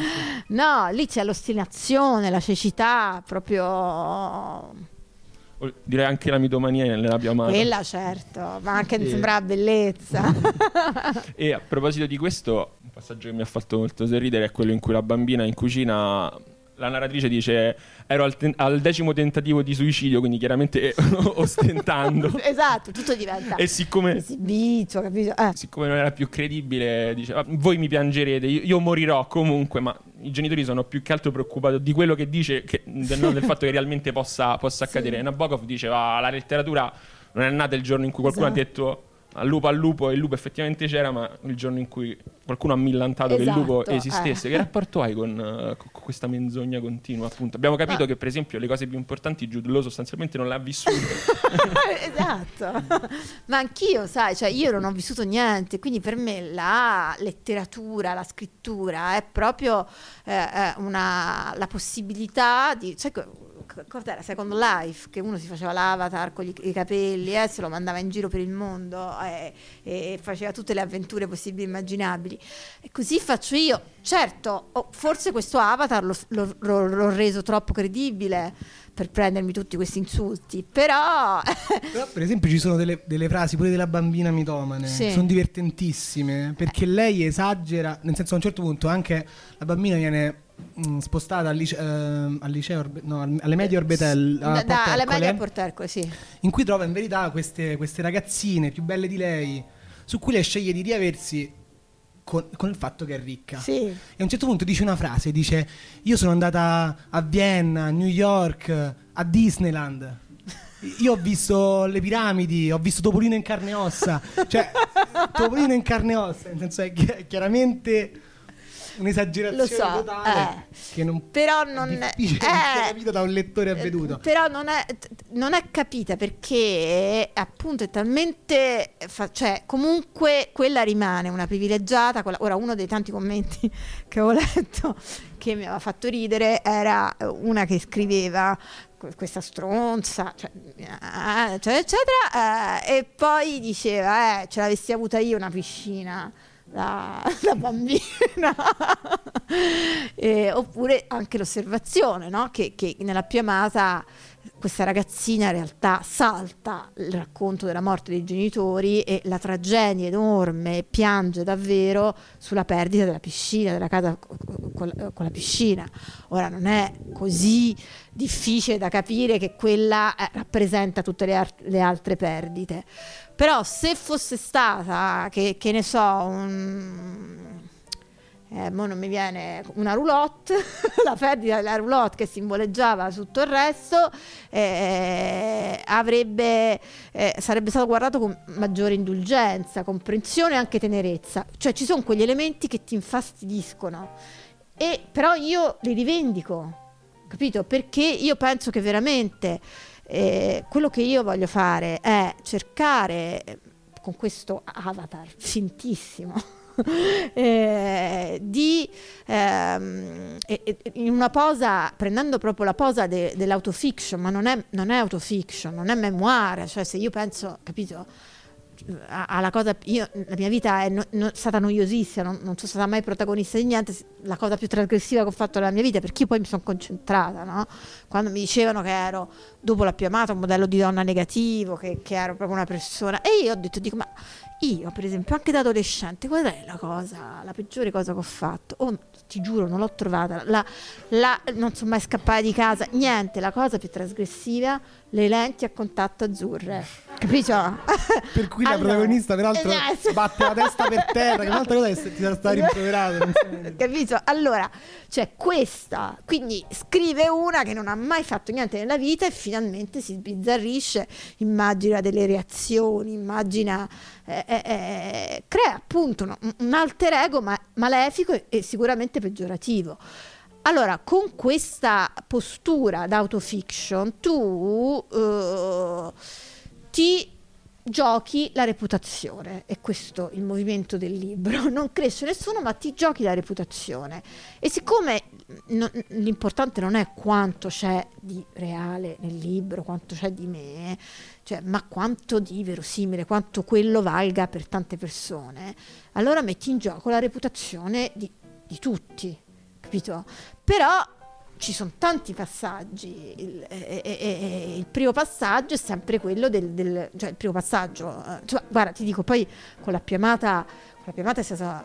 no, lì c'è l'ostinazione, la cecità, proprio... Direi anche la mitomania nella mia mano. Quella certo, ma anche mi sembrava bellezza. E a proposito di questo, un passaggio che mi ha fatto molto sorridere è quello in cui la bambina in cucina, la narratrice dice: ero al, ten- al decimo tentativo di suicidio, quindi chiaramente ostentando. Esatto, tutto diventa e siccome esibito, capito? Eh. Siccome non era più credibile, diceva: voi mi piangerete, io, io morirò comunque, ma i genitori sono più che altro preoccupati di quello che dice che, del, del fatto che realmente possa, possa accadere. Sì. Nabokov diceva: la letteratura non è nata il giorno in cui qualcuno esatto. ha detto al lupo al lupo e il lupo effettivamente c'era, ma il giorno in cui qualcuno ha millantato esatto. che il lupo esistesse. Eh. Che rapporto hai con, uh, con questa menzogna continua? Appunto, abbiamo capito ah. che per esempio le cose più importanti Jude Law sostanzialmente non le ha vissute. Esatto. Ma anch'io, sai, cioè io non ho vissuto niente, quindi per me la letteratura, la scrittura è proprio eh, una la possibilità di, cioè, cos'era Second Life, che uno si faceva l'avatar con gli, i capelli, eh, se lo mandava in giro per il mondo eh, e faceva tutte le avventure possibili e immaginabili. E così faccio io. Certo, oh, forse questo avatar l'ho, l'ho, l'ho reso troppo credibile per prendermi tutti questi insulti, però... però per esempio ci sono delle, delle frasi pure della bambina mitomane, sì. sono divertentissime, perché lei esagera, nel senso a un certo punto anche la bambina viene... spostata al liceo, uh, al liceo Orbe- no, alle medie Orbetello, da, da, alle medie a Portercole, sì. in cui trova in verità queste, queste ragazzine più belle di lei, su cui lei sceglie di riaversi con, con il fatto che è ricca. Sì. E a un certo punto dice una frase, dice io sono andata a Vienna, a New York, a Disneyland, io ho visto le piramidi, ho visto Topolino in carne e ossa, cioè Topolino in carne e ossa, nel senso è chi- chiaramente... un'esagerazione so, totale eh, che non però non è capita eh, da un lettore avveduto, però non è, non è capita perché appunto è talmente fa, cioè comunque quella rimane una privilegiata. Quella, ora uno dei tanti commenti che ho letto che mi aveva fatto ridere era una che scriveva questa stronza, cioè, eccetera eccetera eh, e poi diceva eh, ce l'avessi avuta io una piscina Da, da bambina e, oppure anche l'osservazione, no? che, che nella più amata questa ragazzina in realtà salta il racconto della morte dei genitori e la tragedia enorme, piange davvero sulla perdita della piscina, della casa con la, con la piscina. Ora non è così difficile da capire che quella eh, rappresenta tutte le, ar- le altre perdite. Però se fosse stata, che, che ne so, un, eh, mo non mi viene, una roulotte, la perdita della roulotte che simboleggiava tutto il resto, eh, avrebbe, eh, sarebbe stato guardato con maggiore indulgenza, comprensione e anche tenerezza. Cioè ci sono quegli elementi che ti infastidiscono, e, però io li rivendico, capito? Perché io penso che veramente... Eh, quello che io voglio fare è cercare eh, con questo avatar fintissimo eh, di ehm, eh, in una posa, prendendo proprio la posa de, dell'autofiction, ma non è, non è autofiction, non è memoir, cioè se io penso, capito, alla cosa, io, la mia vita è no, no, stata noiosissima, non, non sono stata mai protagonista di niente, la cosa più trasgressiva che ho fatto nella mia vita, perché io poi mi sono concentrata, no? Quando mi dicevano che ero, dopo la più amata, un modello di donna negativo, che, che ero proprio una persona, e io ho detto, dico, ma io per esempio anche da adolescente, qual è la cosa, la peggiore cosa che ho fatto? Oh, ti giuro, non l'ho trovata, la, la, non sono mai scappata di casa, niente, la cosa più trasgressiva, le lenti a contatto azzurre, capito? Per cui la allora, protagonista peraltro esatto. batte la testa per terra, che un'altra cosa è che ti sarà stata rimproverata, capito? Allora, cioè questa, quindi scrive una che non ha mai fatto niente nella vita e finalmente si sbizzarrisce, immagina delle reazioni, immagina eh, eh, crea appunto un, un alter ego ma, malefico e, e sicuramente peggiorativo. Allora, con questa postura d'autofiction tu eh, ti giochi la reputazione, e questo il movimento del libro, non cresce nessuno ma ti giochi la reputazione, e siccome no, l'importante non è quanto c'è di reale nel libro, quanto c'è di me, cioè, ma quanto di verosimile, quanto quello valga per tante persone, allora metti in gioco la reputazione di, di tutti, capito? Però ci sono tanti passaggi, il, eh, eh, il primo passaggio è sempre quello del, del cioè il primo passaggio eh, cioè, guarda ti dico, poi con la più amata, con la più amata è stata,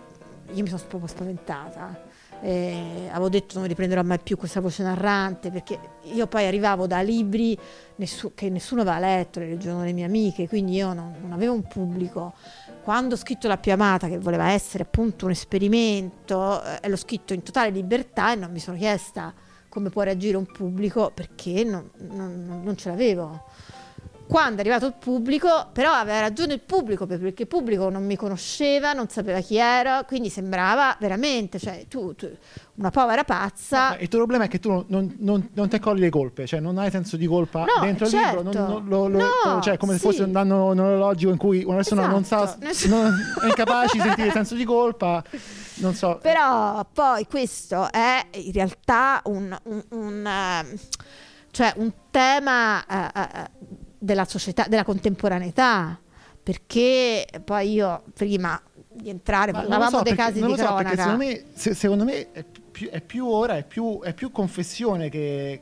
io mi sono proprio spaventata, eh, avevo detto non riprenderò mai più questa voce narrante, perché io poi arrivavo da libri nessu- che nessuno aveva letto, le leggevano le mie amiche, quindi io non, non avevo un pubblico. Quando ho scritto La più amata, che voleva essere appunto un esperimento, eh, l'ho scritto in totale libertà e non mi sono chiesta come può reagire un pubblico, perché non, non, non ce l'avevo. Quando è arrivato il pubblico, però aveva ragione il pubblico, perché il pubblico non mi conosceva, non sapeva chi era, quindi sembrava veramente, cioè tu, tu una povera pazza. No, il tuo problema è che tu non, non, non ti accolli le colpe, cioè non hai senso di colpa, no, dentro, certo, il libro, non, non, lo, no, lo, cioè come sì, se fosse un danno neurologico in cui una persona, esatto, non sa, non, è incapace di sentire il senso di colpa, non so. Però poi questo è in realtà un, un, un, cioè un tema uh, uh, della società, della contemporaneità, perché poi io prima di entrare parlavamo so, dei perché, casi di so, cronaca. Secondo me, se, secondo me è, più, è più ora, è più, è più confessione che...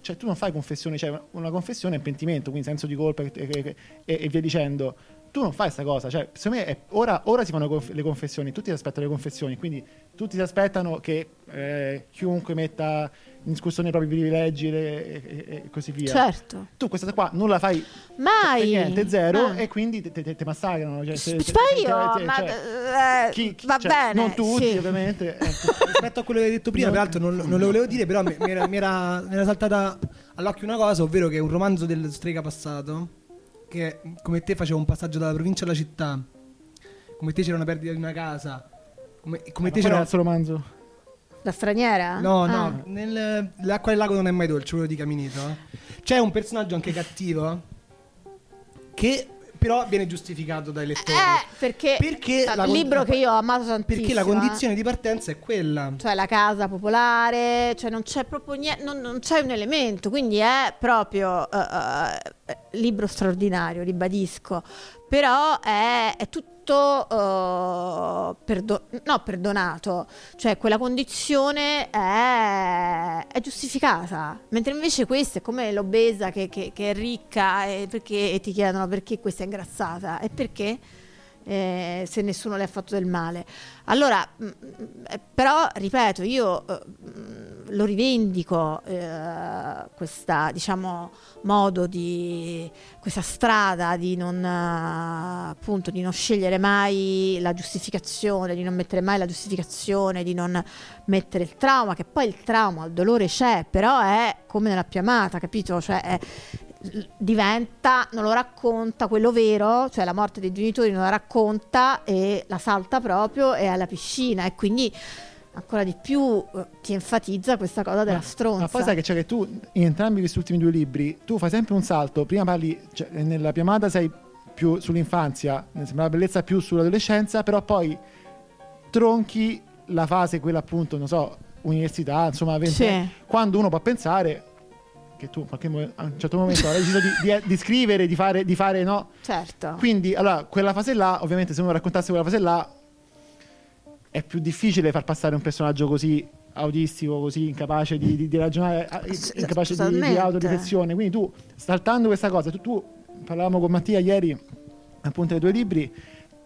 Cioè tu non fai confessione, cioè una confessione è pentimento, quindi senso di colpa e, e, e, e via dicendo. Tu non fai questa cosa, cioè secondo me è, ora, ora si fanno conf- le confessioni, tutti si aspettano le confessioni, quindi tutti si aspettano che eh, chiunque metta in discussione i propri privilegi le, e, e così via. Certo. Tu questa qua non la fai mai, niente, zero, ma... e quindi te, te, te massacrano. Cioè, se, se, poi io, te, ma cioè, eh, chi, va cioè, bene. Non tutti, sì, ovviamente. Eh. Rispetto a quello che hai detto prima, non... peraltro non, non lo volevo dire, però mi, mi, era, mi, era, mi era saltata all'occhio una cosa, ovvero che è un romanzo del strega passato, che come te faceva un passaggio dalla provincia alla città, come te c'era una perdita di una casa, come, come eh, te c'era... Qual romanzo? La straniera? No, ah. no, nel, l'acqua del lago non è mai dolce, quello di Caminito. C'è un personaggio anche cattivo che però viene giustificato dai lettori. Eh, perché, perché il con- libro che io ho amato tantissimo. Perché la condizione di partenza è quella. Cioè la casa popolare, cioè non c'è proprio niente, non, non c'è un elemento, quindi è proprio uh, uh, libro straordinario, ribadisco. Però è, è tutto... Uh, perdo- no perdonato, cioè quella condizione è, è giustificata, mentre invece questa è come l'obesa che, che, che è ricca e, perché, e ti chiedono perché questa è ingrassata e perché eh, se nessuno le ha fatto del male. Allora mh, però ripeto, io mh, lo rivendico eh, questa, diciamo, modo di questa strada di non, appunto, di non scegliere mai la giustificazione, di non mettere mai la giustificazione, di non mettere il trauma, che poi il trauma, il dolore c'è, però è come nella più amata, capito? Cioè è, diventa, non lo racconta quello vero, cioè la morte dei genitori non la racconta e la salta proprio, è alla piscina, e quindi ancora di più ti enfatizza questa cosa della ma, stronza. Ma poi sai che c'è, che tu in entrambi questi ultimi due libri tu fai sempre un salto, prima parli, cioè, nella Più amata sei più sull'infanzia, nella bellezza più sull'adolescenza, però poi tronchi la fase, quella appunto, non so, università, insomma, venti, quando uno può pensare che tu a un certo momento hai deciso di, di, di scrivere, di fare, di fare, no? Certo. Quindi, allora, quella fase là, ovviamente se uno raccontasse quella fase là, è più difficile far passare un personaggio così autistico, così incapace di, di, di ragionare, S- incapace di, di autoriflessione. Quindi tu, saltando questa cosa, tu, tu parlavamo con Mattia ieri, appunto, dei tuoi libri,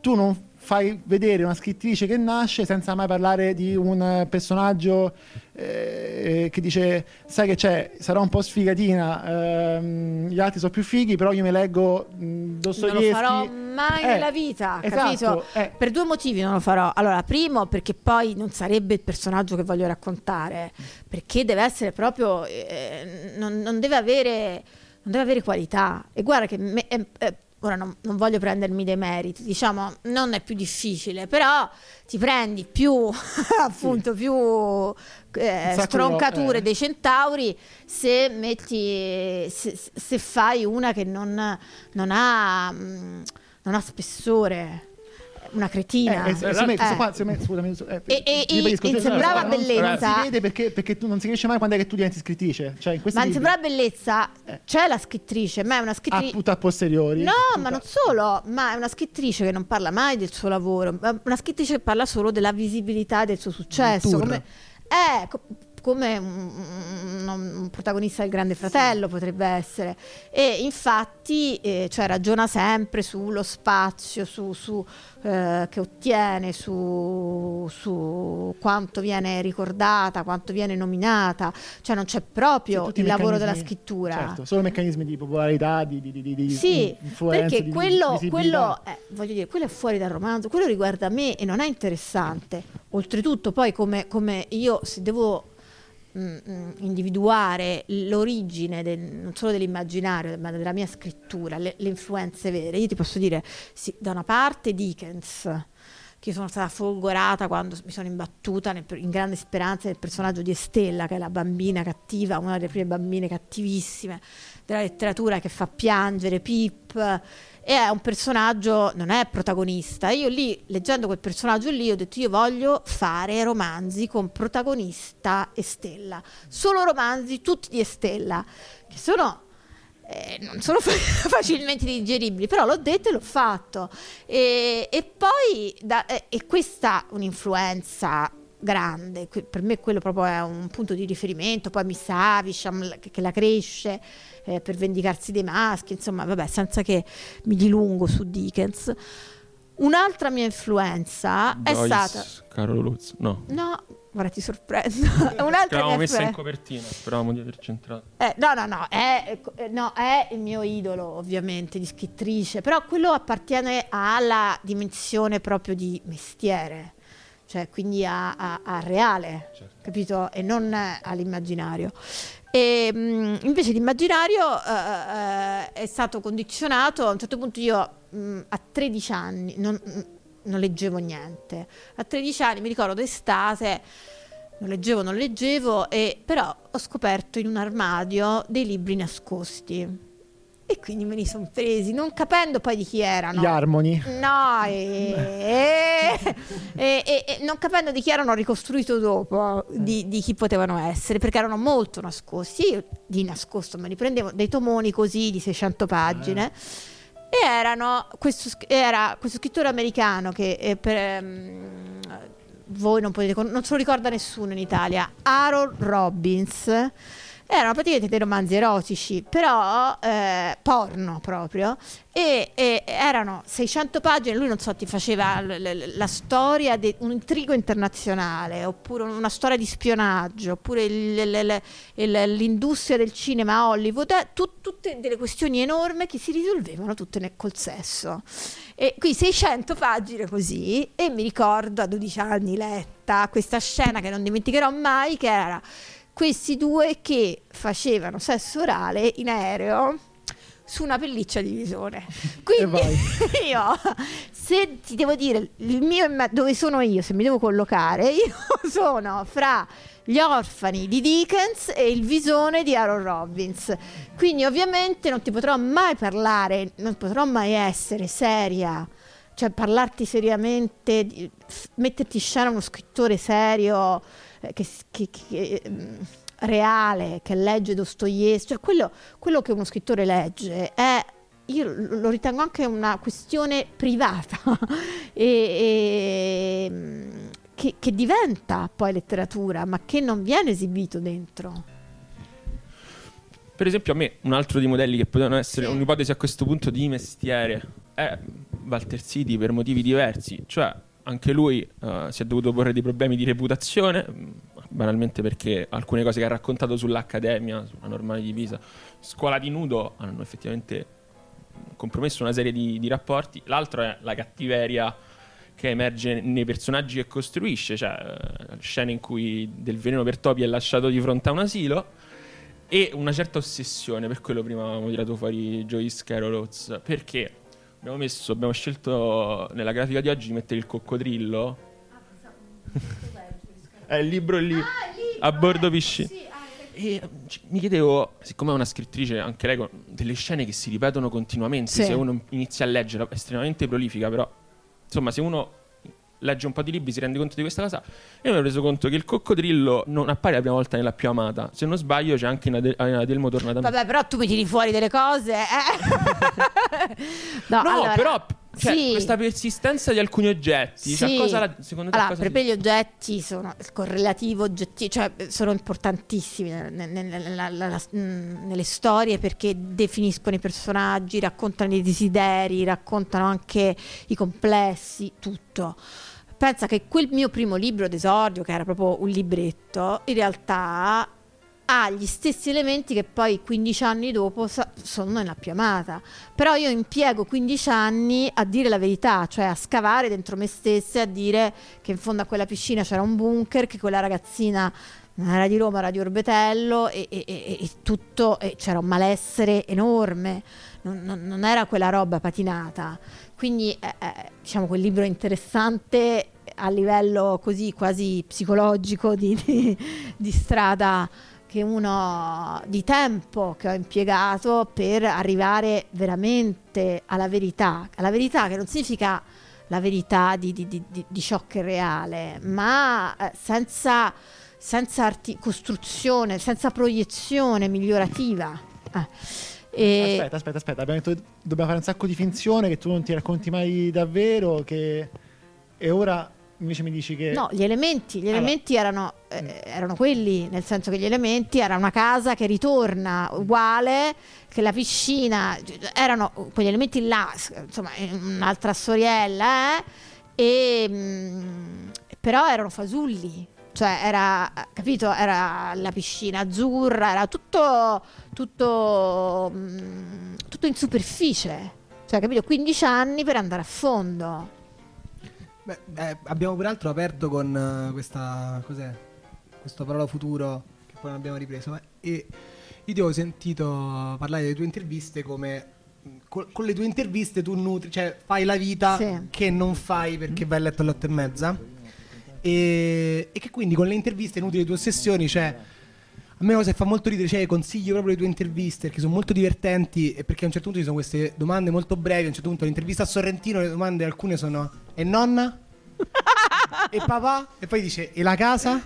tu non fai vedere una scrittrice che nasce senza mai parlare di un personaggio eh, che dice, sai che c'è, sarò un po' sfigatina, ehm, gli altri sono più fighi, però io mi leggo mh, Dostoevskij. Non lo farò mai eh, nella vita, esatto, capito? Eh. Per due motivi non lo farò. Allora, primo, perché poi non sarebbe il personaggio che voglio raccontare, perché deve essere proprio, eh, non, non deve avere, non deve avere qualità. E guarda che... Me, eh, eh, ora non, non voglio prendermi dei meriti, diciamo, non è più difficile, però ti prendi più appunto sì. più eh, stroncature eh. dei centauri se metti se, se fai una che non, non ha non ha spessore, una cretina. Eh, eh, eh, eh. Qua, me, scusami, eh, e, e, e, e sembrava no, bellezza. Non si vede perché, perché tu non si capisce mai quando è che tu diventi scrittrice. Cioè, in ma libri... sembrava bellezza, eh. c'è la scrittrice, ma è una scrittrice. A tutta a posteriori. No, tutta... ma non solo, ma è una scrittrice che non parla mai del suo lavoro, una scrittrice che parla solo della visibilità del suo successo. Come... Eh, co- come un, un protagonista del Grande Fratello, sì, potrebbe essere. E infatti eh, cioè ragiona sempre sullo spazio, su, su eh, che ottiene, su, su quanto viene ricordata, quanto viene nominata, cioè non c'è proprio il lavoro della scrittura. Certo, solo meccanismi di popolarità, di, di, di, di sì, influenza, perché quello, di quello è, voglio dire, quello è fuori dal romanzo, quello riguarda me e non è interessante. Oltretutto poi come, come io, se devo mh, individuare l'origine del, non solo dell'immaginario, ma della mia scrittura, le, le influenze vere. Io ti posso dire, sì, da una parte Dickens, che sono stata folgorata quando mi sono imbattuta nel, in grande speranza del personaggio di Estella, che è la bambina cattiva, una delle prime bambine cattivissime della letteratura, che fa piangere Pip, e è un personaggio, non è protagonista. Io lì, leggendo quel personaggio lì, ho detto io voglio fare romanzi con protagonista Estella, solo romanzi tutti di Estella, che sono eh, non sono facilmente digeribili, però l'ho detto e l'ho fatto. E, e poi da, eh, e questa un'influenza grande, per me quello proprio è un punto di riferimento. Poi Miss Avisham, che la cresce eh, per vendicarsi dei maschi, insomma, vabbè, senza che mi dilungo su Dickens. Un'altra mia influenza Dice, è stata Carlo Luz, no no ora ti sorprendo. Un'altra l'avevamo messa in copertina, speravamo di aver centrato. Eh, no, no, no è, no, è il mio idolo, ovviamente, di scrittrice, però quello appartiene alla dimensione proprio di mestiere, cioè quindi al reale, certo, capito? E non all'immaginario. E mh, invece l'immaginario uh, uh, è stato condizionato. A un certo punto io mh, a tredici anni non, mh, non leggevo niente. A tredici anni mi ricordo d'estate, non leggevo, non leggevo, e però ho scoperto in un armadio dei libri nascosti. E quindi me li sono presi, non capendo poi di chi erano. Gli Harmony. No, e, e, e, e non capendo di chi erano, ricostruito dopo di, di chi potevano essere, perché erano molto nascosti. Io di nascosto me li prendevo, dei tomoni così di seicento pagine. Ah. E erano questo, era questo scrittore americano che per, um, voi non potete, non se lo ricorda nessuno in Italia, Harold Robbins. Erano praticamente dei romanzi erotici, però eh, porno proprio, e, e erano seicento pagine. Lui, non so, ti faceva l- l- la storia di un intrigo internazionale, oppure una storia di spionaggio, oppure il, l- l- l- l'industria del cinema a Hollywood, eh, tut- tutte delle questioni enormi che si risolvevano tutte ne- col sesso. E qui seicento pagine così, e mi ricordo a dodici anni letta questa scena che non dimenticherò mai, che era questi due che facevano sesso orale in aereo su una pelliccia di visone. Quindi io, se ti devo dire il mio, dove sono io, se mi devo collocare, io sono fra gli orfani di Dickens e il visone di Harold Robbins. Quindi ovviamente non ti potrò mai parlare, non potrò mai essere seria, cioè parlarti seriamente, metterti in scena uno scrittore serio, Che, che, che, reale, che legge Dostoevskij, cioè quello, quello che uno scrittore legge è, io lo ritengo anche una questione privata e, e che, che diventa poi letteratura, ma che non viene esibito dentro. Per esempio, a me un altro dei modelli che potevano essere, sì, un'ipotesi a questo punto di mestiere, è Walter Siti, per motivi diversi, cioè anche lui uh, si è dovuto porre dei problemi di reputazione, banalmente perché alcune cose che ha raccontato sull'Accademia, sulla Normale di Pisa, Scuola di Nudo, hanno effettivamente compromesso una serie di, di rapporti. L'altro è la cattiveria che emerge nei personaggi che costruisce, cioè uh, scene in cui del veleno per topi è lasciato di fronte a un asilo, e una certa ossessione, per quello prima avevamo tirato fuori Joyce Carol Oates, perché Abbiamo, messo, abbiamo scelto nella grafica di oggi di mettere il coccodrillo. Ah, è il libro lì, ah, libro, a bordo piscina. Sì, ah, e c- mi chiedevo, siccome è una scrittrice, anche lei, con delle scene che si ripetono continuamente, sì, se uno inizia a leggere, è estremamente prolifica, però insomma, se uno legge un po' di libri si rende conto di questa cosa. E mi ho reso conto che il coccodrillo non appare la prima volta nella Più amata, se non sbaglio c'è anche in Adel- Adelmo tornata. Vabbè, però tu mi tiri fuori delle cose, eh? No, no, allora, però cioè, sì, questa persistenza di alcuni oggetti, sì, cioè, cosa la, secondo te, allora, cosa per me gli oggetti sono il correlativo oggettivo, cioè sono importantissimi nel, nel, nella, la, la, nelle storie, perché definiscono i personaggi, raccontano i desideri, raccontano anche i complessi, tutto. Pensa che quel mio primo libro d'esordio, che era proprio un libretto, in realtà ha gli stessi elementi che poi quindici anni dopo sa- sono nella Più amata. Però io impiego quindici anni a dire la verità, cioè a scavare dentro me stessa e a dire che in fondo a quella piscina c'era un bunker, che quella ragazzina era di Roma, era di Orbetello e, e, e, e tutto, e c'era un malessere enorme, non, non, non era quella roba patinata, quindi eh, eh, diciamo quel libro interessante a livello così quasi psicologico di, di, di strada che uno, di tempo che ho impiegato per arrivare veramente alla verità, alla verità che non significa la verità di, di, di, di ciò che è reale, ma senza, senza arti- costruzione, senza proiezione migliorativa. Ah. E... Aspetta, aspetta, aspetta, abbiamo detto dobbiamo fare un sacco di finzione, che tu non ti racconti mai davvero, che... e ora... invece mi dici che... No, gli elementi, gli elementi allora. erano, eh, erano quelli, nel senso che gli elementi era una casa che ritorna uguale, che la piscina, erano quegli elementi là, insomma, un'altra storiella, eh, e mh, però erano fasulli, cioè era, capito, era la piscina azzurra, era tutto, tutto, mh, tutto in superficie, cioè, capito, quindici anni per andare a fondo. Beh, eh, abbiamo peraltro aperto con uh, questa, cos'è? Questo parola futuro che poi non abbiamo ripreso, ma, e io ti ho sentito parlare delle tue interviste come col, con le tue interviste tu nutri, cioè fai la vita sì. che non fai perché vai a letto alle otto e mezza e, e che quindi con le interviste nutri le tue ossessioni, cioè a me cosa fa molto ridere, cioè consiglio proprio le tue interviste perché sono molto divertenti e perché a un certo punto ci sono queste domande molto brevi, a un certo punto l'intervista a Sorrentino le domande alcune sono e nonna? E papà? E poi dice e la casa?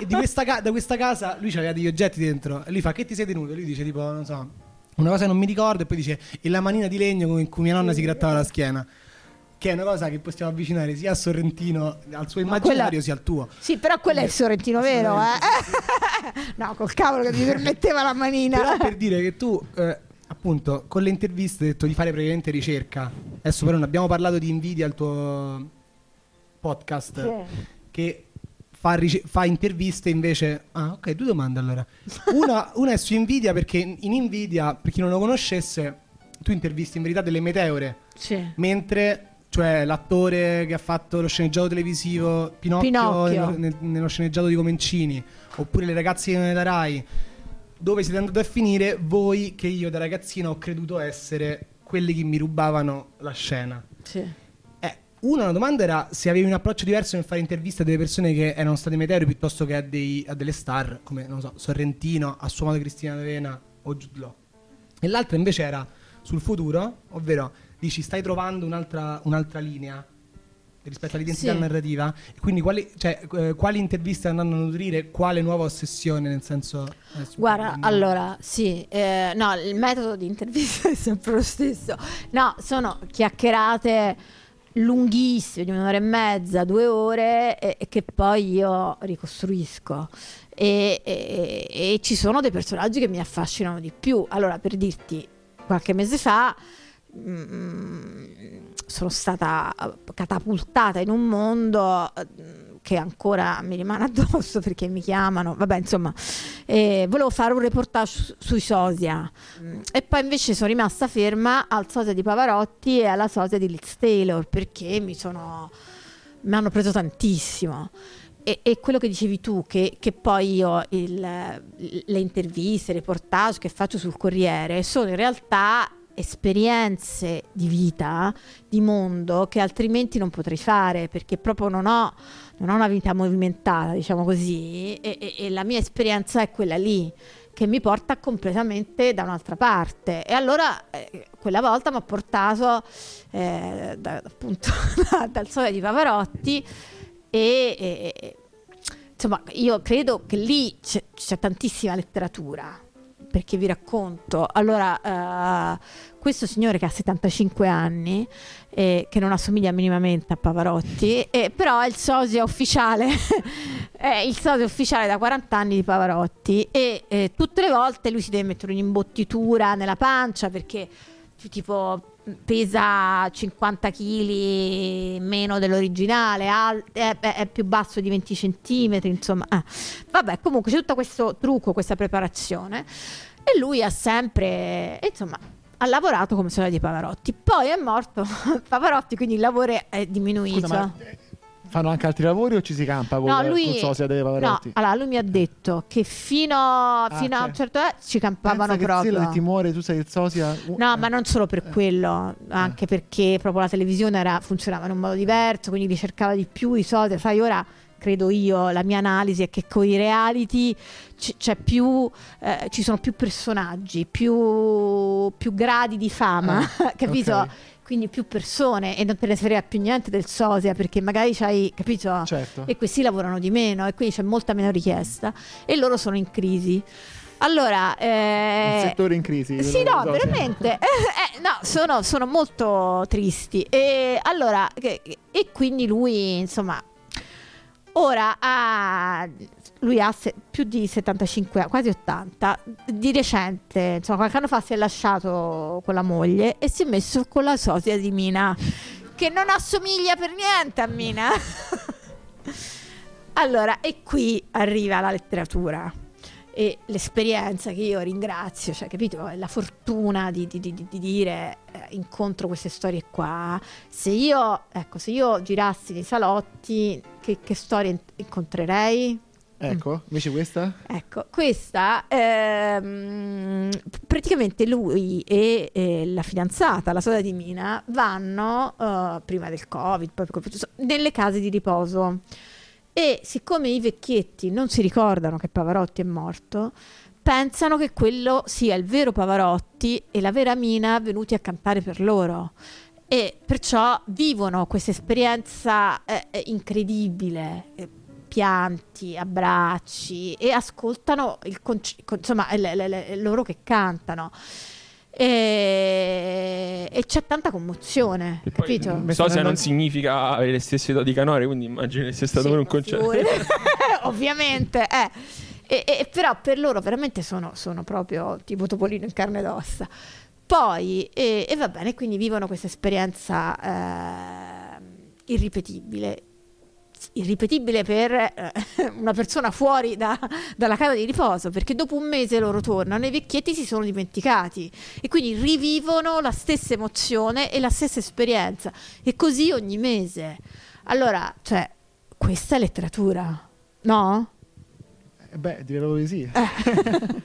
E di questa ca- da questa casa lui c'aveva degli oggetti dentro e lui fa che ti sei tenuto? E lui dice tipo non so una cosa non mi ricordo e poi dice e la manina di legno con cui mia nonna si grattava la schiena. Che è una cosa che possiamo avvicinare sia a Sorrentino, al suo immaginario, quella... sia al tuo. Sì, però quello è il Sorrentino vero, eh? No, col cavolo che mi permetteva la manina. Però per dire che tu, eh, appunto, con le interviste hai detto di fare praticamente ricerca. Adesso però non abbiamo parlato di invidia al tuo podcast, sì. che fa, rice- fa interviste invece... Ah, ok, due domande allora. Una, una è su invidia, perché in invidia, per chi non lo conoscesse, tu intervisti in verità delle meteore. Sì. Mentre... cioè l'attore che ha fatto lo sceneggiato televisivo Pinocchio, Pinocchio. Nello, nel, nello sceneggiato di Comencini, oppure le ragazze che non era Rai, dove siete andati a finire voi che io da ragazzino ho creduto essere quelli che mi rubavano la scena. Sì. Eh, una, una domanda era se avevi un approccio diverso nel fare interviste a delle persone che erano state meteore piuttosto che a, dei, a delle star come, non so, Sorrentino, a suo modo Cristina D'Avena o Jude Law. E l'altra invece era sul futuro, ovvero... dici stai trovando un'altra, un'altra linea rispetto all'identità sì. narrativa, quindi quali, cioè, eh, quali interviste andranno a nutrire quale nuova ossessione, nel senso eh, guarda no. allora sì eh, no il metodo di intervista è sempre lo stesso, no sono chiacchierate lunghissime di un'ora e mezza, due ore e, e che poi io ricostruisco e, e, e ci sono dei personaggi che mi affascinano di più. Allora per dirti qualche mese fa sono stata catapultata in un mondo che ancora mi rimane addosso perché mi chiamano, vabbè insomma, eh, volevo fare un reportage su, sui sosia e poi invece sono rimasta ferma al sosia di Pavarotti e alla sosia di Liz Taylor perché mi sono mi hanno preso tantissimo. E, e quello che dicevi tu, che, che poi io il, le interviste, i reportage che faccio sul Corriere sono in realtà esperienze di vita, di mondo che altrimenti non potrei fare perché proprio non ho, non ho una vita movimentata, diciamo così, e, e, e la mia esperienza è quella lì che mi porta completamente da un'altra parte. E allora eh, quella volta mi ha portato eh, da, appunto dal sole di Pavarotti e, e insomma io credo che lì c'è, c'è tantissima letteratura. Perché vi racconto, allora uh, questo signore che ha settantacinque anni, eh, che non assomiglia minimamente a Pavarotti, eh, però è il sosia ufficiale, è il sosia ufficiale da quaranta anni di Pavarotti e eh, tutte le volte lui si deve mettere un'imbottitura nella pancia perché tipo pesa cinquanta chili meno dell'originale, al- è, è più basso di venti centimetri, insomma ah. Vabbè, comunque c'è tutto questo trucco, questa preparazione e lui ha sempre, insomma, ha lavorato come sosia di Pavarotti, poi è morto Pavarotti, quindi il lavoro è diminuito. Scusa, ma... fanno anche altri lavori o ci si campa? No, con, lui, con Sosia dei Pavarotti? No, allora lui mi ha detto che fino, ah, fino cioè, a un certo eh, ci campavano proprio. Pensa che timore, tu sei il Sosia. No, eh, ma non solo per eh, quello, anche eh. perché proprio la televisione era, funzionava in un modo diverso, quindi ricercava di più i Sosia. Sai, ora credo io, la mia analisi è che con i reality c- c'è più, eh, ci sono più personaggi, più, più gradi di fama, eh, capito? Okay. Quindi più persone e non te ne frega più niente del sosia perché magari c'hai, capito? Certo. E questi lavorano di meno e quindi c'è molta meno richiesta e loro sono in crisi. Allora, eh, un settore in crisi. Sì, no, so, veramente. eh, no, sono, sono molto tristi. E allora, e, e quindi lui, insomma, ora ha, lui ha se, più di settantacinque, quasi ottanta. Di recente, insomma, qualche anno fa si è lasciato con la moglie e si è messo con la sosia di Mina, che non assomiglia per niente a Mina. Allora, e qui arriva la letteratura e l'esperienza che io ringrazio, cioè, capito, la fortuna di, di, di, di dire eh, incontro queste storie qua. Se io, ecco, se io girassi nei salotti, che, che storie incontrerei? Ecco, invece questa? Ecco, questa ehm, praticamente lui e, e la fidanzata, la sorella di Mina, vanno eh, prima del Covid, poi, nelle case di riposo. E siccome i vecchietti non si ricordano che Pavarotti è morto, pensano che quello sia il vero Pavarotti e la vera Mina venuti a cantare per loro. E perciò vivono questa esperienza eh, incredibile, eh, pianti, abbracci, e ascoltano il con- insomma le, le, le, loro che cantano. E... e c'è tanta commozione, e capito? Poi, sosia non significa avere le stesse doti canore, quindi immagino che sia stato sì, per un concerto. Ovviamente, eh. e, e, però per loro veramente sono, sono proprio tipo Topolino in carne ed ossa. Poi, e, e va bene, quindi vivono questa esperienza eh, irripetibile. Irripetibile per eh, una persona fuori da, dalla casa di riposo, perché dopo un mese loro tornano e i vecchietti si sono dimenticati e quindi rivivono la stessa emozione e la stessa esperienza, e così ogni mese. Allora, cioè, questa è letteratura, no? Eh beh, direi proprio di sì. eh.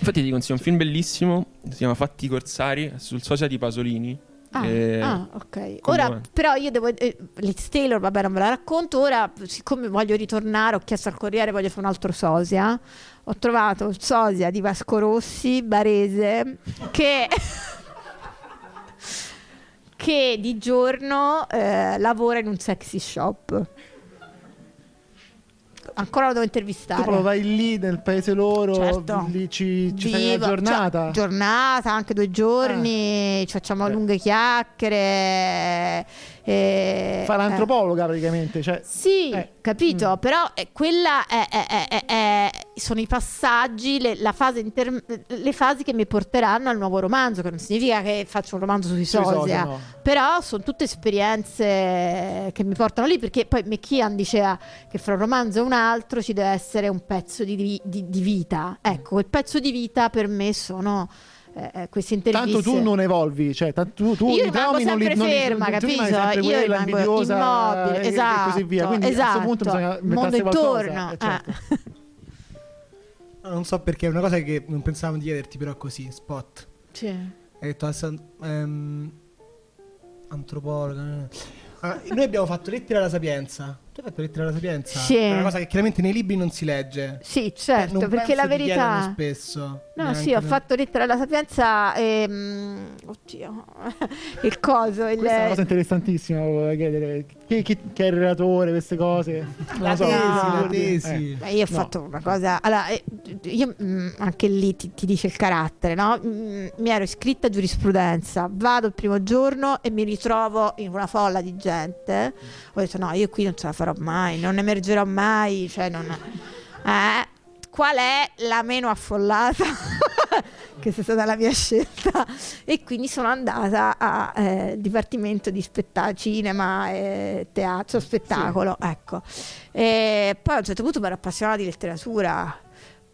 Infatti ti consiglio un film bellissimo, si chiama Fatti Corsari, sul sosia di Pasolini. Ah, eh, ah, ok. Ora me. Però io devo eh, Liz Taylor, vabbè, non ve la racconto. Ora, siccome voglio ritornare, ho chiesto al Corriere, voglio fare un altro sosia. Ho trovato il sosia di Vasco Rossi, barese, che che di giorno eh, lavora in un sexy shop. Ancora lo devo intervistare. Tu vai lì nel paese loro, certo. Lì ci, ci fai una giornata. Cioè, giornata, anche due giorni, eh. Ci facciamo eh. lunghe chiacchiere. Eh, Fa l'antropologa eh. praticamente. Cioè, sì, eh. capito, mm. però eh, quella è, è, è, è, è, sono i passaggi, le, la fase inter- le fasi che mi porteranno al nuovo romanzo, che non significa che faccio un romanzo sui, sui sosia, sosia no. Però sono tutte esperienze che mi portano lì, perché poi McKee diceva che fra un romanzo e un altro ci deve essere un pezzo di, di, di vita. Ecco, quel pezzo di vita per me sono... Eh, queste interviste. Tanto tu non evolvi, cioè tanto tu, tu io rimango sempre non li, ferma, non li, capito? Sempre io rimango immobile, e, esatto, e così via. Quindi esatto. A questo punto bisogna mondo intorno. Eh, certo. ah. Non so perché è una cosa che non pensavo di chiederti, però così spot. Sì. Hai detto ehm, antropologa. Ah, noi abbiamo fatto Lettera alla Sapienza. Tu hai fatto Lettera alla Sapienza? Sì. È una cosa che chiaramente nei libri non si legge. Sì, certo, eh, perché la verità spesso. No, sì, ho per... fatto Lettera alla Sapienza e... Oddio. Il coso il... Questa è una cosa interessantissima, volevo chiedere chi, chi, chi è il relatore, queste cose. La, la so, tesi, no. La tesi. Eh. Io ho no. fatto una cosa. Allora, io anche lì ti, ti dice il carattere, no? Mi ero iscritta a giurisprudenza, vado il primo giorno e mi ritrovo in una folla di gente. Ho detto no, io qui non ce la farò mai, non emergerò mai, cioè non... Eh, qual è la meno affollata? Che è stata la mia scelta. E quindi sono andata a eh, dipartimento di spetta- cinema e teatro, spettacolo, sì. Ecco. E poi a un certo punto mi ero appassionata di letteratura.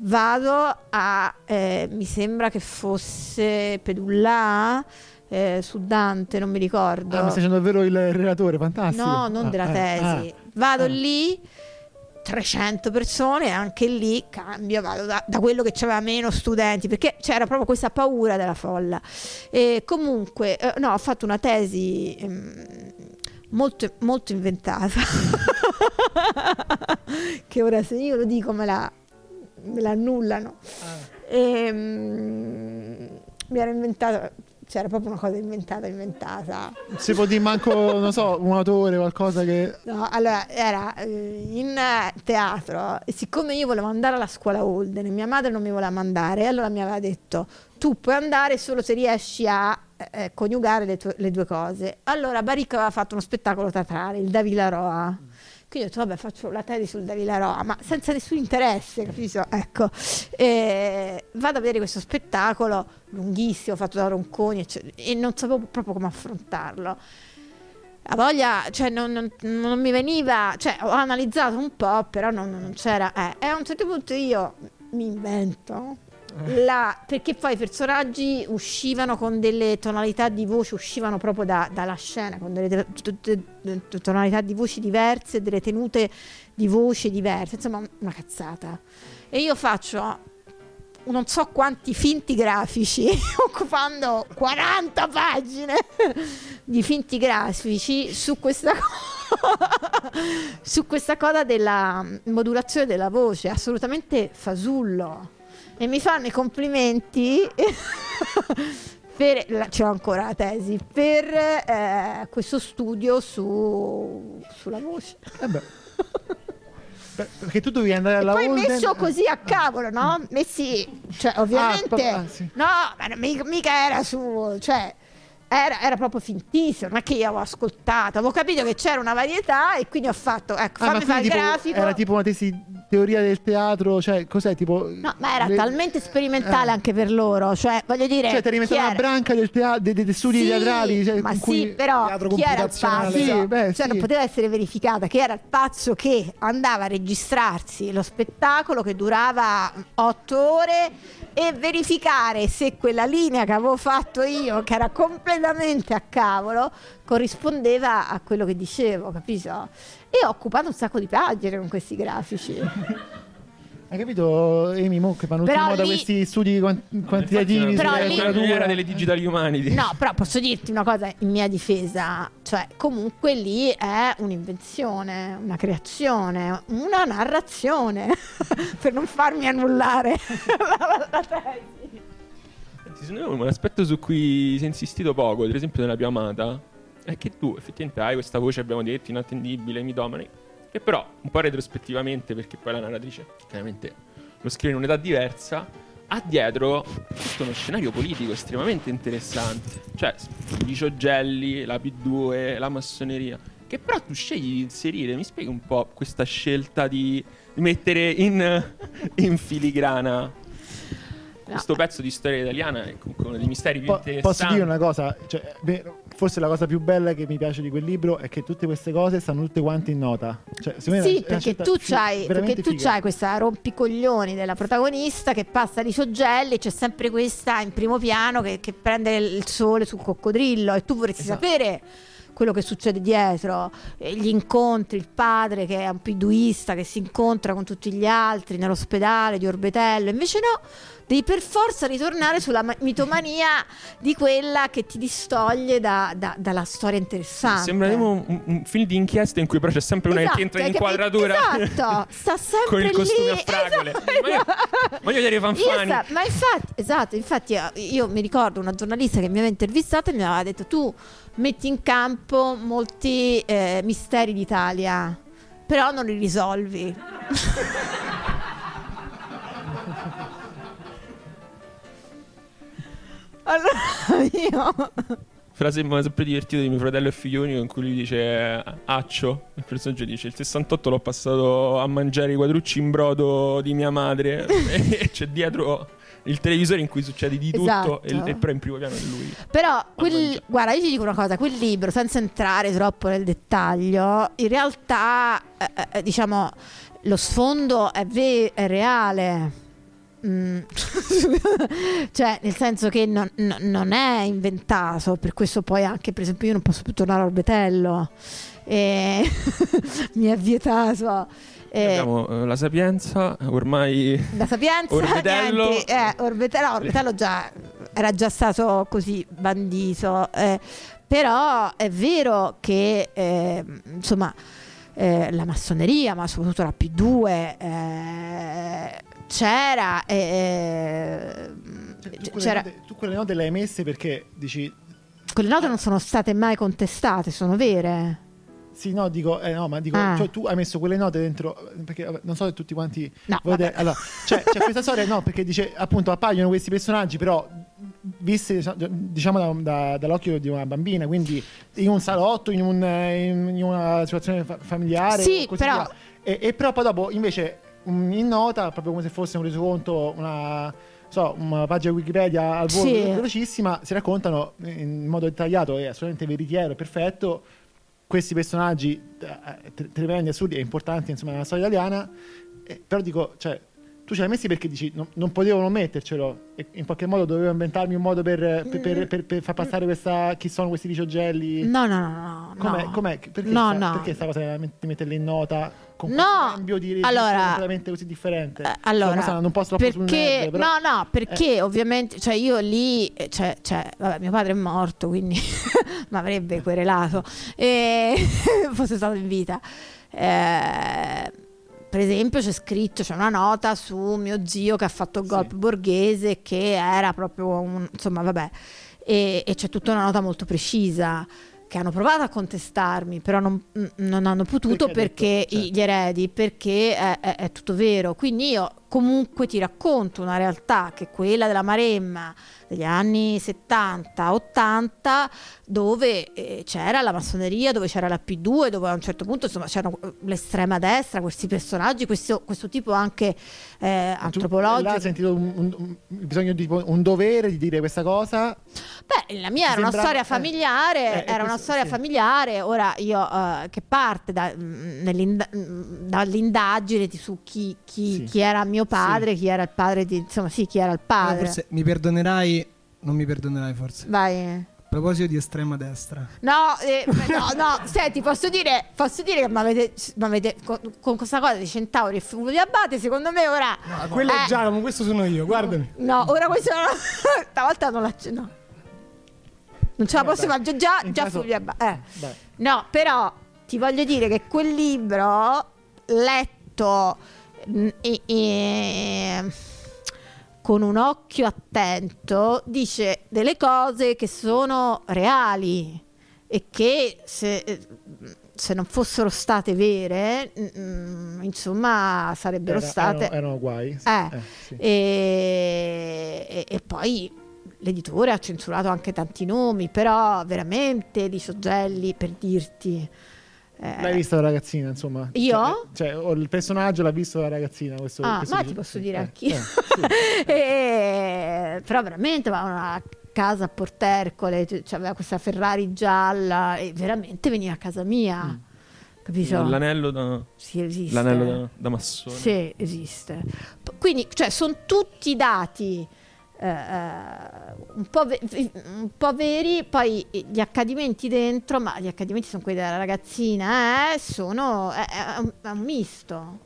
Vado a eh, mi sembra che fosse Pedulla eh, su Dante, non mi ricordo. Ah, mi stai facendo davvero il relatore, fantastico. No, non ah, della ah, tesi. Ah, vado ah. lì, trecento persone, anche lì cambio, vado da, da quello che c'aveva meno studenti, perché c'era proprio questa paura della folla. E comunque, eh, no, ho fatto una tesi ehm, molto, molto inventata, che ora se io lo dico me la, me la annullano. Ah. E, mm, mi ero inventata, c'era proprio una cosa inventata, inventata. Si può dire manco, non so, un autore, qualcosa che... No, allora, era in teatro, e siccome io volevo andare alla scuola Holden, mia madre non mi voleva mandare, allora mi aveva detto, tu puoi andare solo se riesci a eh, coniugare le, tue, le due cose. Allora Baricca aveva fatto uno spettacolo teatrale, il Davila Roa. Quindi ho detto, vabbè, faccio la tesi sul Davila Roa, ma senza nessun interesse, capito? Ecco, e vado a vedere questo spettacolo lunghissimo, fatto da Ronconi, eccetera, e non sapevo proprio come affrontarlo. La voglia, cioè, non, non, non mi veniva, cioè, ho analizzato un po', però non, non c'era. Eh. E a un certo punto io mi invento, la, perché poi i personaggi uscivano con delle tonalità di voce, uscivano proprio da, dalla scena, con delle de, de, de, de tonalità di voci diverse, delle tenute di voce diverse, insomma una cazzata. E io faccio non so quanti finti grafici, occupando quaranta pagine di finti grafici su questa cosa. Su questa cosa della modulazione della voce, assolutamente fasullo. E mi fanno i complimenti per, la, c'ho ancora la tesi, per eh, questo studio su, sulla voce. Eh beh. Perché tu dovevi andare alla Holden. E poi messo così a cavolo, no? Messi, cioè ovviamente, ah, pa- ah, sì. no, ma mica, mica era su, cioè era, era proprio fintissimo, non è che io avevo ascoltato, avevo capito che c'era una varietà e quindi ho fatto, ecco, fammi ah, fare il tipo, grafico. Era tipo una tesi... Teoria del teatro, cioè cos'è tipo? No, ma era le... talmente sperimentale eh. anche per loro, cioè voglio dire. Cioè ti rimettono una branca del teatro, dei, dei studi sì, teatrali, cioè, ma in cui... sì, però chi era il pazzo? Sì, beh, cioè sì. non poteva essere verificata che era il pazzo che andava a registrarsi lo spettacolo che durava otto ore e verificare se quella linea che avevo fatto io, che era completamente a cavolo, corrispondeva a quello che dicevo, capito? E ho occupato un sacco di pagine con questi grafici. Hai capito, Emi, mo che vanno tutti in moda lì... questi studi quant- quantitativi sulla letteratura delle digital humanities. No, però posso dirti una cosa in mia difesa, cioè comunque lì è un'invenzione, una creazione, una narrazione, per non farmi annullare la, la tesi. Un aspetto su cui si è insistito poco, ad esempio nella più amata, è che tu effettivamente hai questa voce, abbiamo detto, inattendibile, mitomane, che però un po' retrospettivamente, perché poi la narratrice chiaramente lo scrive in un'età diversa, ha dietro tutto uno scenario politico estremamente interessante, cioè i Ciogelli, la P due, la massoneria, che però tu scegli di inserire. Mi spieghi un po' questa scelta di mettere in, in filigrana questo no. pezzo di storia italiana è comunque uno dei misteri più po- interessanti. Posso dire una cosa? Cioè, forse la cosa più bella che mi piace di quel libro è che tutte queste cose stanno tutte quante in nota. Cioè, sì, perché tu c'hai, perché tu c'hai questa rompicoglioni della protagonista che passa di Ciogelli, c'è sempre questa in primo piano che, che prende il sole sul coccodrillo e tu vorresti esatto. sapere quello che succede dietro, gli incontri, il padre che è un piduista che si incontra con tutti gli altri nell'ospedale di Orbetello, invece no, devi per forza ritornare sulla mitomania di quella che ti distoglie da, da, dalla storia interessante. Sembreremo un, un film di inchiesta in cui però c'è sempre una esatto, che entra in inquadratura esatto, sta sempre con il costume lì, a fragole esatto, ma, io, ma io direi Fanfani esatto, ma infatti, esatto, infatti io, io mi ricordo una giornalista che mi aveva intervistato e mi aveva detto tu metti in campo molti eh, misteri d'Italia, però non li risolvi. Allora io... Frase sempre divertita di mio fratello e figlioni, con cui lui dice Accio, il personaggio dice il sessantotto l'ho passato a mangiare i quadrucci in brodo di mia madre. E c'è dietro... il televisore in cui succede di esatto. tutto e, e però in primo piano è lui. Però quel, guarda, io ti dico una cosa, quel libro, senza entrare troppo nel dettaglio, in realtà eh, eh, diciamo lo sfondo è, ve- è reale, Mm. Cioè, nel senso che non, no, non è inventato. Per questo poi anche, per esempio, io non posso più tornare a Orbetello e mi è vietato. Eh, abbiamo eh, la Sapienza ormai. La Sapienza Orbetello, niente, eh, Orbetello, Orbetello già, era già stato così bandito, eh, però è vero che eh, insomma eh, la massoneria, ma soprattutto la P due eh, c'era, eh, tu, c'era. Quelle note, tu quelle note le hai messe perché dici quelle note non sono state mai contestate, sono vere. Sì, no, dico, eh, no, ma dico, ah. cioè, tu hai messo quelle note dentro, perché non so se tutti quanti no, volete, allora, cioè, c'è questa storia, no, perché dice, appunto, appaiono questi personaggi, però visti, diciamo, da, da, dall'occhio di una bambina, quindi in un salotto, in, un, in una situazione familiare, sì, così però... via. E, e però poi dopo, invece, in nota, proprio come se fosse un resoconto, una... so, una pagina Wikipedia al volo, sì, velocissima, si raccontano in modo dettagliato e assolutamente veritiero, perfetto, questi personaggi eh, tremendi, assurdi e importanti, insomma, nella storia italiana, eh, però dico, cioè, tu ce l'hai messi perché dici no, non potevano mettercelo, e in qualche modo dovevo inventarmi un modo per, per, per, per, per far passare questa, chi sono questi viciogelli. No, no, no, no. Com'è, no. com'è? Perché, no, sta, no. perché sta cosa di metterli in nota con no. un cambio di registro allora, completamente così differente? Eh, allora, so, non posso perché, sul nerd, però, no, no, perché eh. ovviamente, cioè io lì, cioè, cioè vabbè, mio padre è morto, quindi mi avrebbe querelato e fosse stato in vita. Eh... Per esempio c'è scritto, c'è una nota su mio zio che ha fatto gol sì. Borghese, che era proprio un, insomma vabbè, e, e c'è tutta una nota molto precisa che hanno provato a contestarmi, però non, non hanno potuto perché, perché detto, certo. gli eredi, perché è, è, è tutto vero. Quindi io comunque ti racconto una realtà che è quella della Maremma degli anni settanta ottanta, dove eh, c'era la massoneria, dove c'era la P due, dove a un certo punto insomma c'erano l'estrema destra, questi personaggi, questo, questo tipo anche eh, antropologico. Là hai sentito un, un, un, bisogno di un dovere di dire questa cosa? Beh, la mia era sembrava... una storia familiare, eh, eh, era questo, una storia sì. familiare. Ora io eh, che parte da, dall'indagine su chi, chi, sì. chi era mio padre, sì. chi era il padre di, insomma, sì, chi era il padre. Allora, forse mi perdonerai, non mi perdonerai forse. Vai. A proposito di estrema destra. No, eh, no, no, senti, posso dire, posso dire che m'avete, m'avete, con, con questa cosa di Centauri e Fulvio Abbate, secondo me ora no, quello eh, è Giacomo, questo sono io, guardami. No, ora questo no, stavolta non la no. Non ce la posso fare, già già, già caso... Fulvio Abbate. Eh. No, però ti voglio dire che quel libro letto E, e, con un occhio attento dice delle cose che sono reali e che se, se non fossero state vere mh, insomma sarebbero Era, state erano, erano guai sì. eh, eh, sì. e, e, e poi l'editore ha censurato anche tanti nomi, però veramente di soggelli, per dirti. L'hai vista la ragazzina, insomma. Io? Cioè, cioè il personaggio l'ha visto la ragazzina. Questo, ah, questo ma ti posso dire eh, anch'io. Eh, sì. E... Però veramente va una casa a Portercole, cioè, aveva questa Ferrari gialla e veramente veniva a casa mia. Mm. Capito? L'anello da sì, esiste. L'anello da, da massone. Sì, esiste. Quindi, cioè, sono tutti dati eh, un, po ve- un po' veri, poi gli accadimenti dentro, ma gli accadimenti sono quelli della ragazzina, eh, sono è, è, un, è un misto.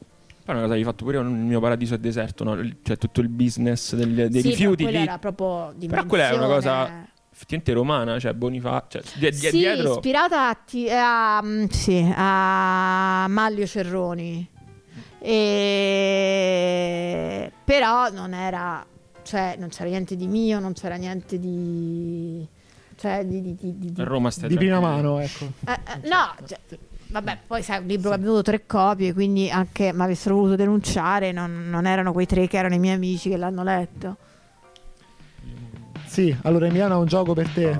Poi una cosa hai fatto pure il mio paradiso è deserto, no? Cioè tutto il business degli, dei sì, rifiuti. Però quella era proprio di Però quella è una cosa effettivamente romana, cioè Bonifacio, cioè, di, di, sì, dietro... ispirata a, ti, a, sì, a Manlio Cerroni, e... però non era. Cioè, non c'era niente di mio, non c'era niente di. Cioè, di. di, di, di Roma di prima prima mano, ecco. Eh, eh, no, cioè, vabbè, poi sai, un libro sì. che ha venduto tre copie, quindi anche mi avessero voluto denunciare, non, non erano quei tre che erano i miei amici che l'hanno letto. Sì, allora Emiliano ha un gioco per te.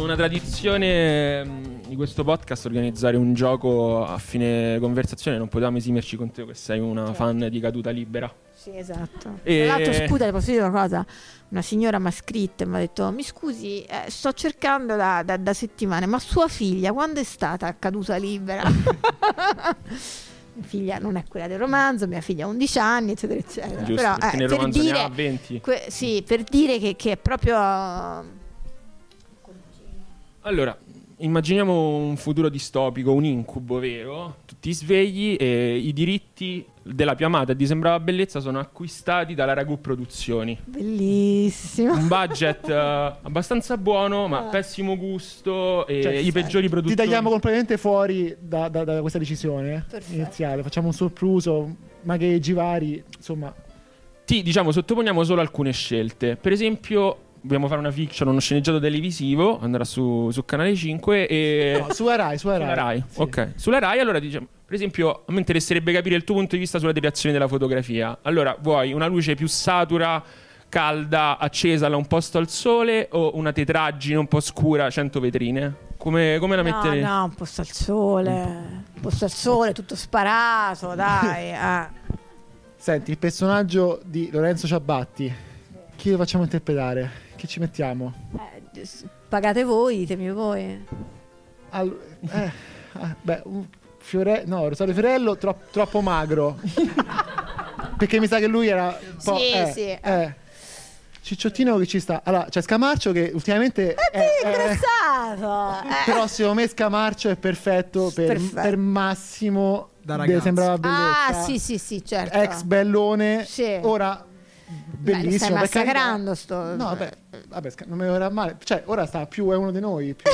Una tradizione di questo podcast, organizzare un gioco a fine conversazione, non potevamo esimerci con te che sei una certo. fan di Caduta Libera. Sì, esatto. E... Tra l'altro, scusa, posso dire una cosa? Una signora mi ha scritto e mi ha detto: mi scusi, eh, sto cercando da, da, da settimane, ma sua figlia quando è stata Caduta Libera? mia figlia non è quella del romanzo, mia figlia ha undici anni, eccetera, eccetera. Giusto, però, perché eh, nel per romanzo dire, ne ha venti. Que- sì, per dire che, che è proprio... Allora, immaginiamo un futuro distopico, un incubo vero, tutti svegli e i diritti della più amata e di Sembrava Bellezza sono acquistati dalla Ragù Produzioni. Bellissimo. Un budget uh, abbastanza buono, ma ah. pessimo gusto e cioè, i certo. peggiori produttori. Ti tagliamo completamente fuori da, da, da questa decisione Perfetto. iniziale, facciamo un sopruso, magheggi vari, insomma. Ti diciamo sottoponiamo solo alcune scelte. Per esempio dobbiamo fare una fiction, uno sceneggiato televisivo, andrà su, su Canale cinque e... No, sulla Rai, sulla Rai. Sulla Rai, sì. Ok. Sulla Rai, allora diciamo, per esempio, a me interesserebbe capire il tuo punto di vista sulla depiazione della fotografia. Allora, vuoi una luce più satura, calda, accesa, un posto al sole, o una tetraggine un po' scura, cento vetrine? Come, come la no, mettere? No, no, un posto al sole, un po'... posto al sole, tutto sparato, dai. Ah. Senti, il personaggio di Lorenzo Ciabatti, chi lo facciamo interpretare? Che ci mettiamo? Eh, pagate voi, ditemi voi. All- eh, ah, beh, Fiore- no, Rosario Fiorello tro- troppo magro. Perché mi sa che lui era un po'... Sì, eh, sì. Eh. Cicciottino che ci sta. Allora, c'è Scamarcio che ultimamente... È, è ingrassato! Eh. Però secondo me Scamarcio è perfetto per, perfetto. per Massimo da ragazzo. Sembrava Bellezza. Ah, sì, sì, sì, certo. Ex bellone. Sì. Ora... Bellissimo. Beh, stai massacrando perché... sto... No, vabbè, vabbè, non mi verrà male. Cioè, ora sta più, è uno di noi. Più...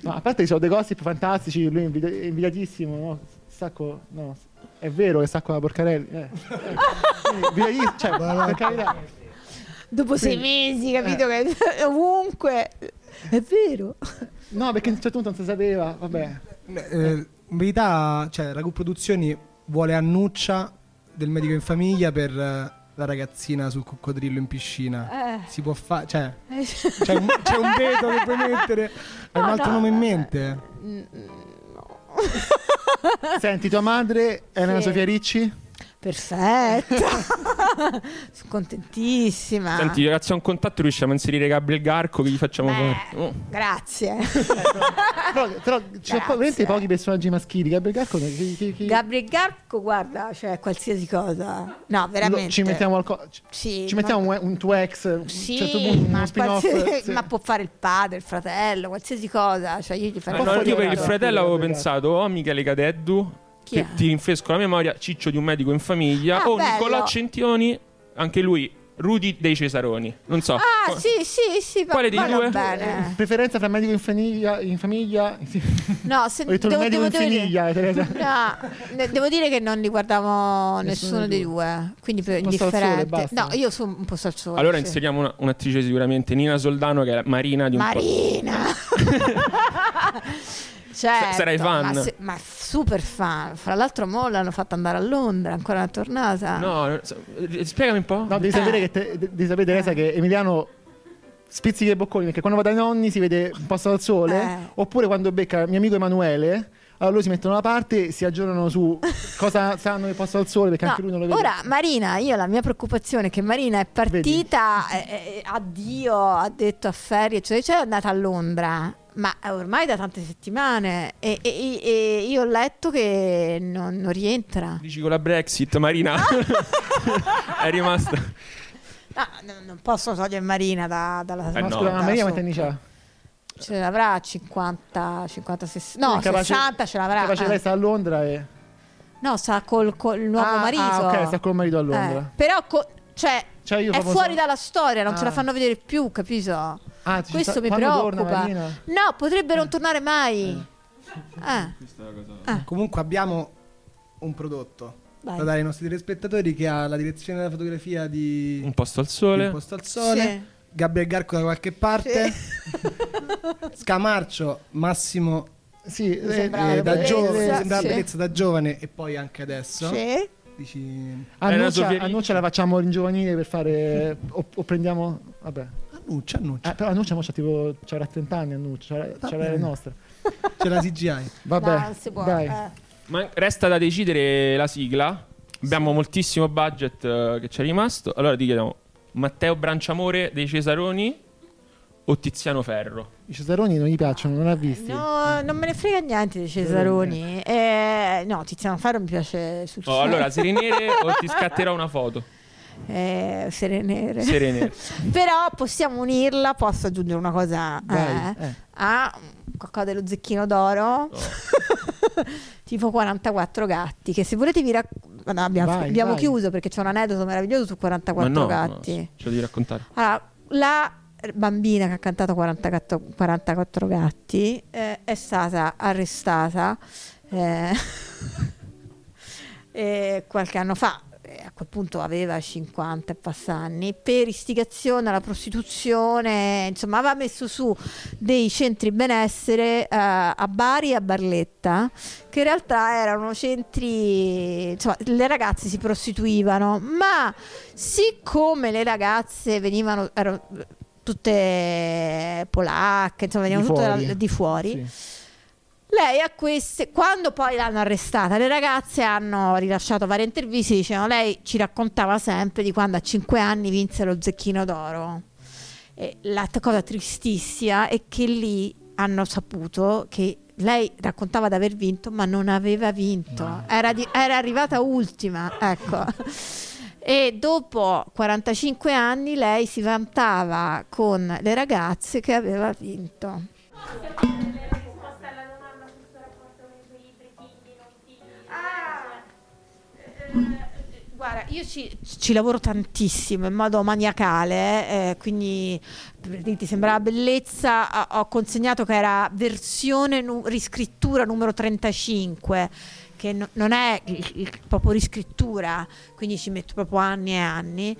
no, a parte ci sono dei gossip fantastici, lui è invi- invidiatissimo, no? Sacco, no, è vero che Sacco la Porcarelli. Eh. Invidiatissimo, cioè, per carità. Dopo Quindi, sei mesi, capito, eh. che ovunque... È vero. No, perché a un certo punto non si sapeva, vabbè. Eh, In verità, cioè, Ragù Produzioni vuole Annuccia del Medico in Famiglia per uh, la ragazzina sul coccodrillo in piscina. Eh. Si può fare, cioè, c'è, un, c'è un veto che puoi mettere. Hai no, un altro no, nome in mente? No. Senti, tua madre è Elena sì. Sofia Ricci? Perfetto. Sono contentissima. Senti, grazie a un contatto riusciamo a inserire Gabriel Garco, che gli facciamo Beh, oh. grazie. Però, però ci sono veramente pochi personaggi maschili. Gabriel Garco chi, chi, chi? Gabriel Garco, guarda, cioè qualsiasi cosa. No, veramente Lo, Ci mettiamo, al co- sì, ci mettiamo ma... un tuo ex sì, certo punto, ma, qualsiasi... sì. ma può fare il padre, il fratello, qualsiasi cosa, cioè, io, gli farei no, no, io per il fratello avevo pensato oh, Michele Cadeddu, che ti rinfresco la memoria, Ciccio di Un Medico in Famiglia, ah, o bello. Nicolò Centioni, anche lui, Rudy dei Cesaroni, non so. Ah, Qu- sì, sì, sì. Quale dei due? Bene. Preferenza tra Medico in Famiglia, in famiglia? No, se, ho detto devo, Medico devo, in Famiglia, Teresa. No, ne, devo dire che non li guardavo nessuno, nessuno dei due, quindi per indifferente. No, io sono un po' salsone. Allora sì. inseriamo una, un'attrice sicuramente, Nina Soldano, che è la Marina di un Marina! Certo, sarai fan, ma, se, ma super fan. Fra l'altro mo l'hanno fatta andare a Londra, ancora non è tornata. No, spiegami un po'. No, devi eh. sapere che te, devi sapere Teresa eh. che Emiliano spizzica i bocconi perché quando va dai nonni si vede un posto al sole, eh. oppure quando becca mio amico Emanuele, allora loro si mettono da parte, si aggiornano su cosa sanno del posto al sole, perché no, anche lui non lo vede. Ora Marina, io la mia preoccupazione è che Marina è partita eh, eh, addio, ha detto a ferie, cioè, cioè è andata a Londra. Ma ormai da tante settimane e, e, e io ho letto che non, non rientra. Dici con la Brexit Marina è rimasta. No, non posso togliere Marina da, dalla eh no. Scusa, ma Marina quanti anni c'ha? Ce l'avrà cinquanta, cinquanta, sessanta No, capace, sessanta ce l'avrà. Capace lei sta a Londra e... No, sta col, col nuovo ah, marito. Ah, ok, sta col marito a Londra. Eh, però, co- cioè... Cioè io è fuori so... dalla storia, non ah. ce la fanno vedere più, capito? Ah, questo sta... mi Quando preoccupa. No, potrebbe eh. non tornare mai. Eh. Ah. Cosa... Eh. Comunque abbiamo un prodotto Vai. da dare ai nostri telespettatori che ha la direzione della fotografia di Un posto al sole, Un posto al sole. Sì. Gabriel Garco da qualche parte, sì. Scamarcio, Massimo sì, eh, eh, da giovane, da, sì. da giovane e poi anche adesso. Sì. Dici... Annuccia, Annuccia la facciamo ringiovanire per fare o, o prendiamo vabbè Annuccia Annuccia eh, però Annuccia mo c'ha tipo c'avrà trenta anni Annuccia c'ha le nostre c'è la C G I vabbè no, non si può, dai. Eh. Ma resta da decidere la sigla, abbiamo sì. moltissimo budget uh, che ci è rimasto, allora ti chiediamo Matteo Branciamore dei Cesaroni o Tiziano Ferro? I Cesaroni non gli piacciono, non l'ha visti? No, non me ne frega niente dei Cesaroni. Eh, no, Tiziano Ferro mi piace sul oh, allora, Serenere o ti scatterò una foto? Eh, Serenere. Serenere. Però possiamo unirla, posso aggiungere una cosa Vai, eh, eh. a qualcosa dello Zecchino d'oro. Oh. Tipo quarantaquattro gatti, che se volete vi racc- no, abbiamo, vai, abbiamo vai. chiuso perché c'è un aneddoto meraviglioso su quarantaquattro no, gatti. No, ce lo devi raccontare. Allora, la bambina che ha cantato quarantaquattro gatti eh, è stata arrestata eh, eh, qualche anno fa, eh, a quel punto aveva cinquanta e passanni, per istigazione alla prostituzione, insomma aveva messo su dei centri benessere eh, a Bari e a Barletta, che in realtà erano centri, insomma le ragazze si prostituivano, ma siccome le ragazze venivano... erano, tutte polacche, insomma venivano tutte fuori. Da, di fuori. Sì. Lei a queste, quando poi l'hanno arrestata, le ragazze hanno rilasciato varie interviste, dicevano lei ci raccontava sempre di quando a cinque anni vinse lo Zecchino d'oro. E la cosa tristissima è che lì hanno saputo che lei raccontava di aver vinto, ma non aveva vinto. No. Era, di, era arrivata ultima, ecco. E dopo quarantacinque anni lei si vantava con le ragazze che aveva vinto. Ah, guarda, io ci, ci lavoro tantissimo in modo maniacale, eh, quindi ti sembrava bellezza, ho consegnato che era versione nu- riscrittura numero trentacinque, che no, non è il, il, proprio riscrittura, quindi ci metto proprio anni e anni,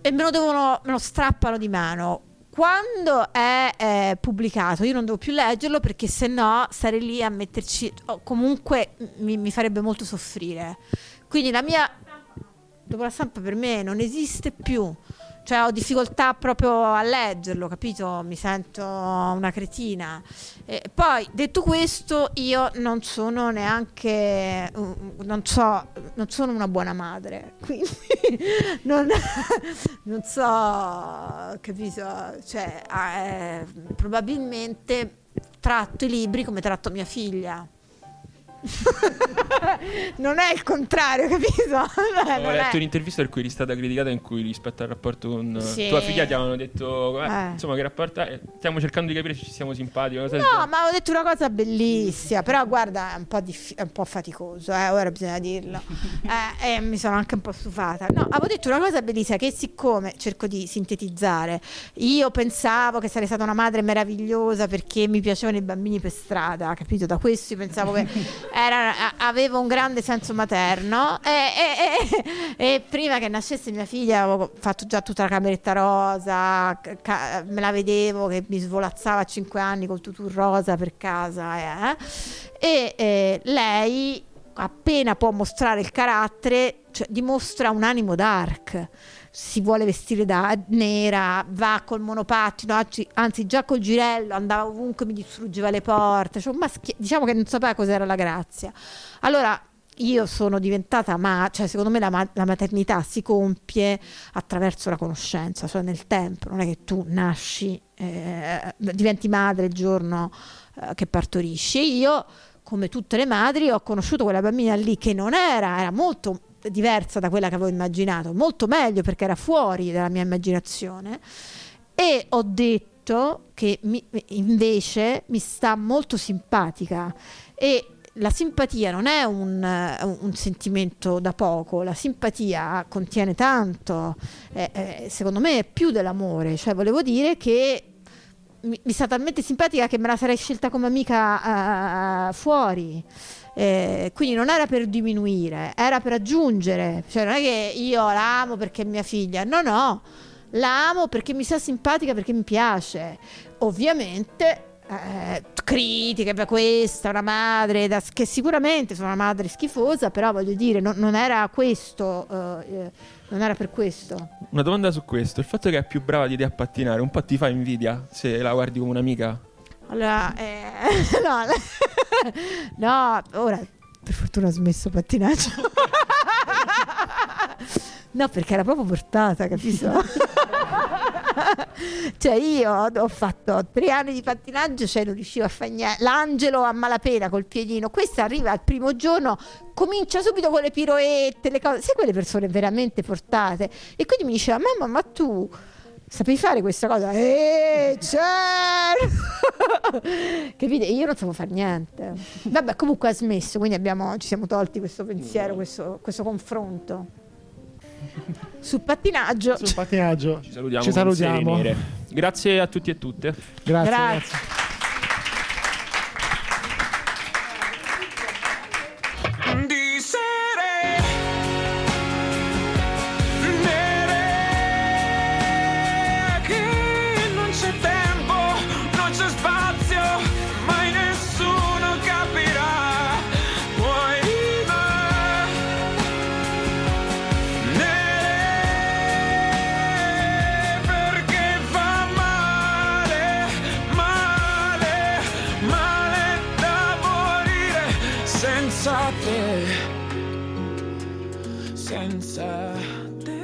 e me lo devono, me lo strappano di mano. Quando è eh, pubblicato io non devo più leggerlo, perché se no stare lì a metterci oh, comunque mi, mi farebbe molto soffrire, quindi la mia dopo la stampa per me non esiste più, cioè ho difficoltà proprio a leggerlo, capito? Mi sento una cretina. E poi detto questo, io non sono neanche non so non sono una buona madre, quindi non, non so, capito? Cioè eh, probabilmente tratto i libri come tratto mia figlia. Non è il contrario, capito? Beh, ho letto è. un'intervista per cui eri stata criticata, in cui rispetto al rapporto con sì. tua figlia ti avevano detto eh, eh. insomma che rapporto eh, stiamo cercando di capire se ci siamo simpatici, cosa no di... ma ho detto una cosa bellissima, però guarda è un po', dif- è un po' faticoso eh, ora bisogna dirlo e eh, eh, mi sono anche un po' stufata. No, avevo detto una cosa bellissima, che siccome cerco di sintetizzare, io pensavo che sarei stata una madre meravigliosa perché mi piacevano i bambini per strada, capito? Da questo pensavo che Era, avevo un grande senso materno e, e, e, e prima che nascesse mia figlia avevo fatto già tutta la cameretta rosa, ca- me la vedevo che mi svolazzava a cinque anni col tutù rosa per casa eh. e eh, lei appena può mostrare il carattere, cioè, dimostra un animo dark, si vuole vestire da nera, va col monopattino, anzi già col girello andava ovunque, mi distruggeva le porte, cioè, maschi- diciamo che non sapeva cos'era la grazia. Allora io sono diventata ma cioè secondo me la, ma- la maternità si compie attraverso la conoscenza, cioè nel tempo, non è che tu nasci eh, diventi madre il giorno eh, che partorisci. E io, come tutte le madri, ho conosciuto quella bambina lì che non era era molto diversa da quella che avevo immaginato, molto meglio perché era fuori dalla mia immaginazione, e ho detto che mi, invece mi sta molto simpatica, e la simpatia non è un, un sentimento da poco, la simpatia contiene tanto, eh, eh, secondo me è più dell'amore, cioè volevo dire che mi, mi sta talmente simpatica che me la sarei scelta come amica uh, fuori. Eh, quindi non era per diminuire, era per aggiungere, cioè non è che io la amo perché è mia figlia, no no, la amo perché mi sta simpatica, perché mi piace. Ovviamente eh, critiche per questa, una madre da, che sicuramente sono una madre schifosa, però voglio dire non, non era questo eh, non era per questo. Una domanda su questo, il fatto che è più brava di te a pattinare un po' ti fa invidia se la guardi come un'amica? Allora, eh, no, no, ora per fortuna ho smesso pattinaggio. No, perché era proprio portata, capito? Cioè io ho fatto tre anni di pattinaggio, cioè non riuscivo a fare niente, l'angelo a malapena col piedino, questa arriva al primo giorno, comincia subito con le piroette, le cose, sai, quelle persone veramente portate. E quindi mi diceva: mamma, ma tu sapevi fare questa cosa? Eh, certo! Capite? Io non sapevo fare niente. Vabbè, comunque ha smesso, quindi abbiamo, ci siamo tolti questo pensiero, questo, questo confronto. Sul pattinaggio. Sul pattinaggio. Ci salutiamo. Ci salutiamo. Grazie a tutti e tutte. Grazie. Grazie. Grazie. Senza te, senza te.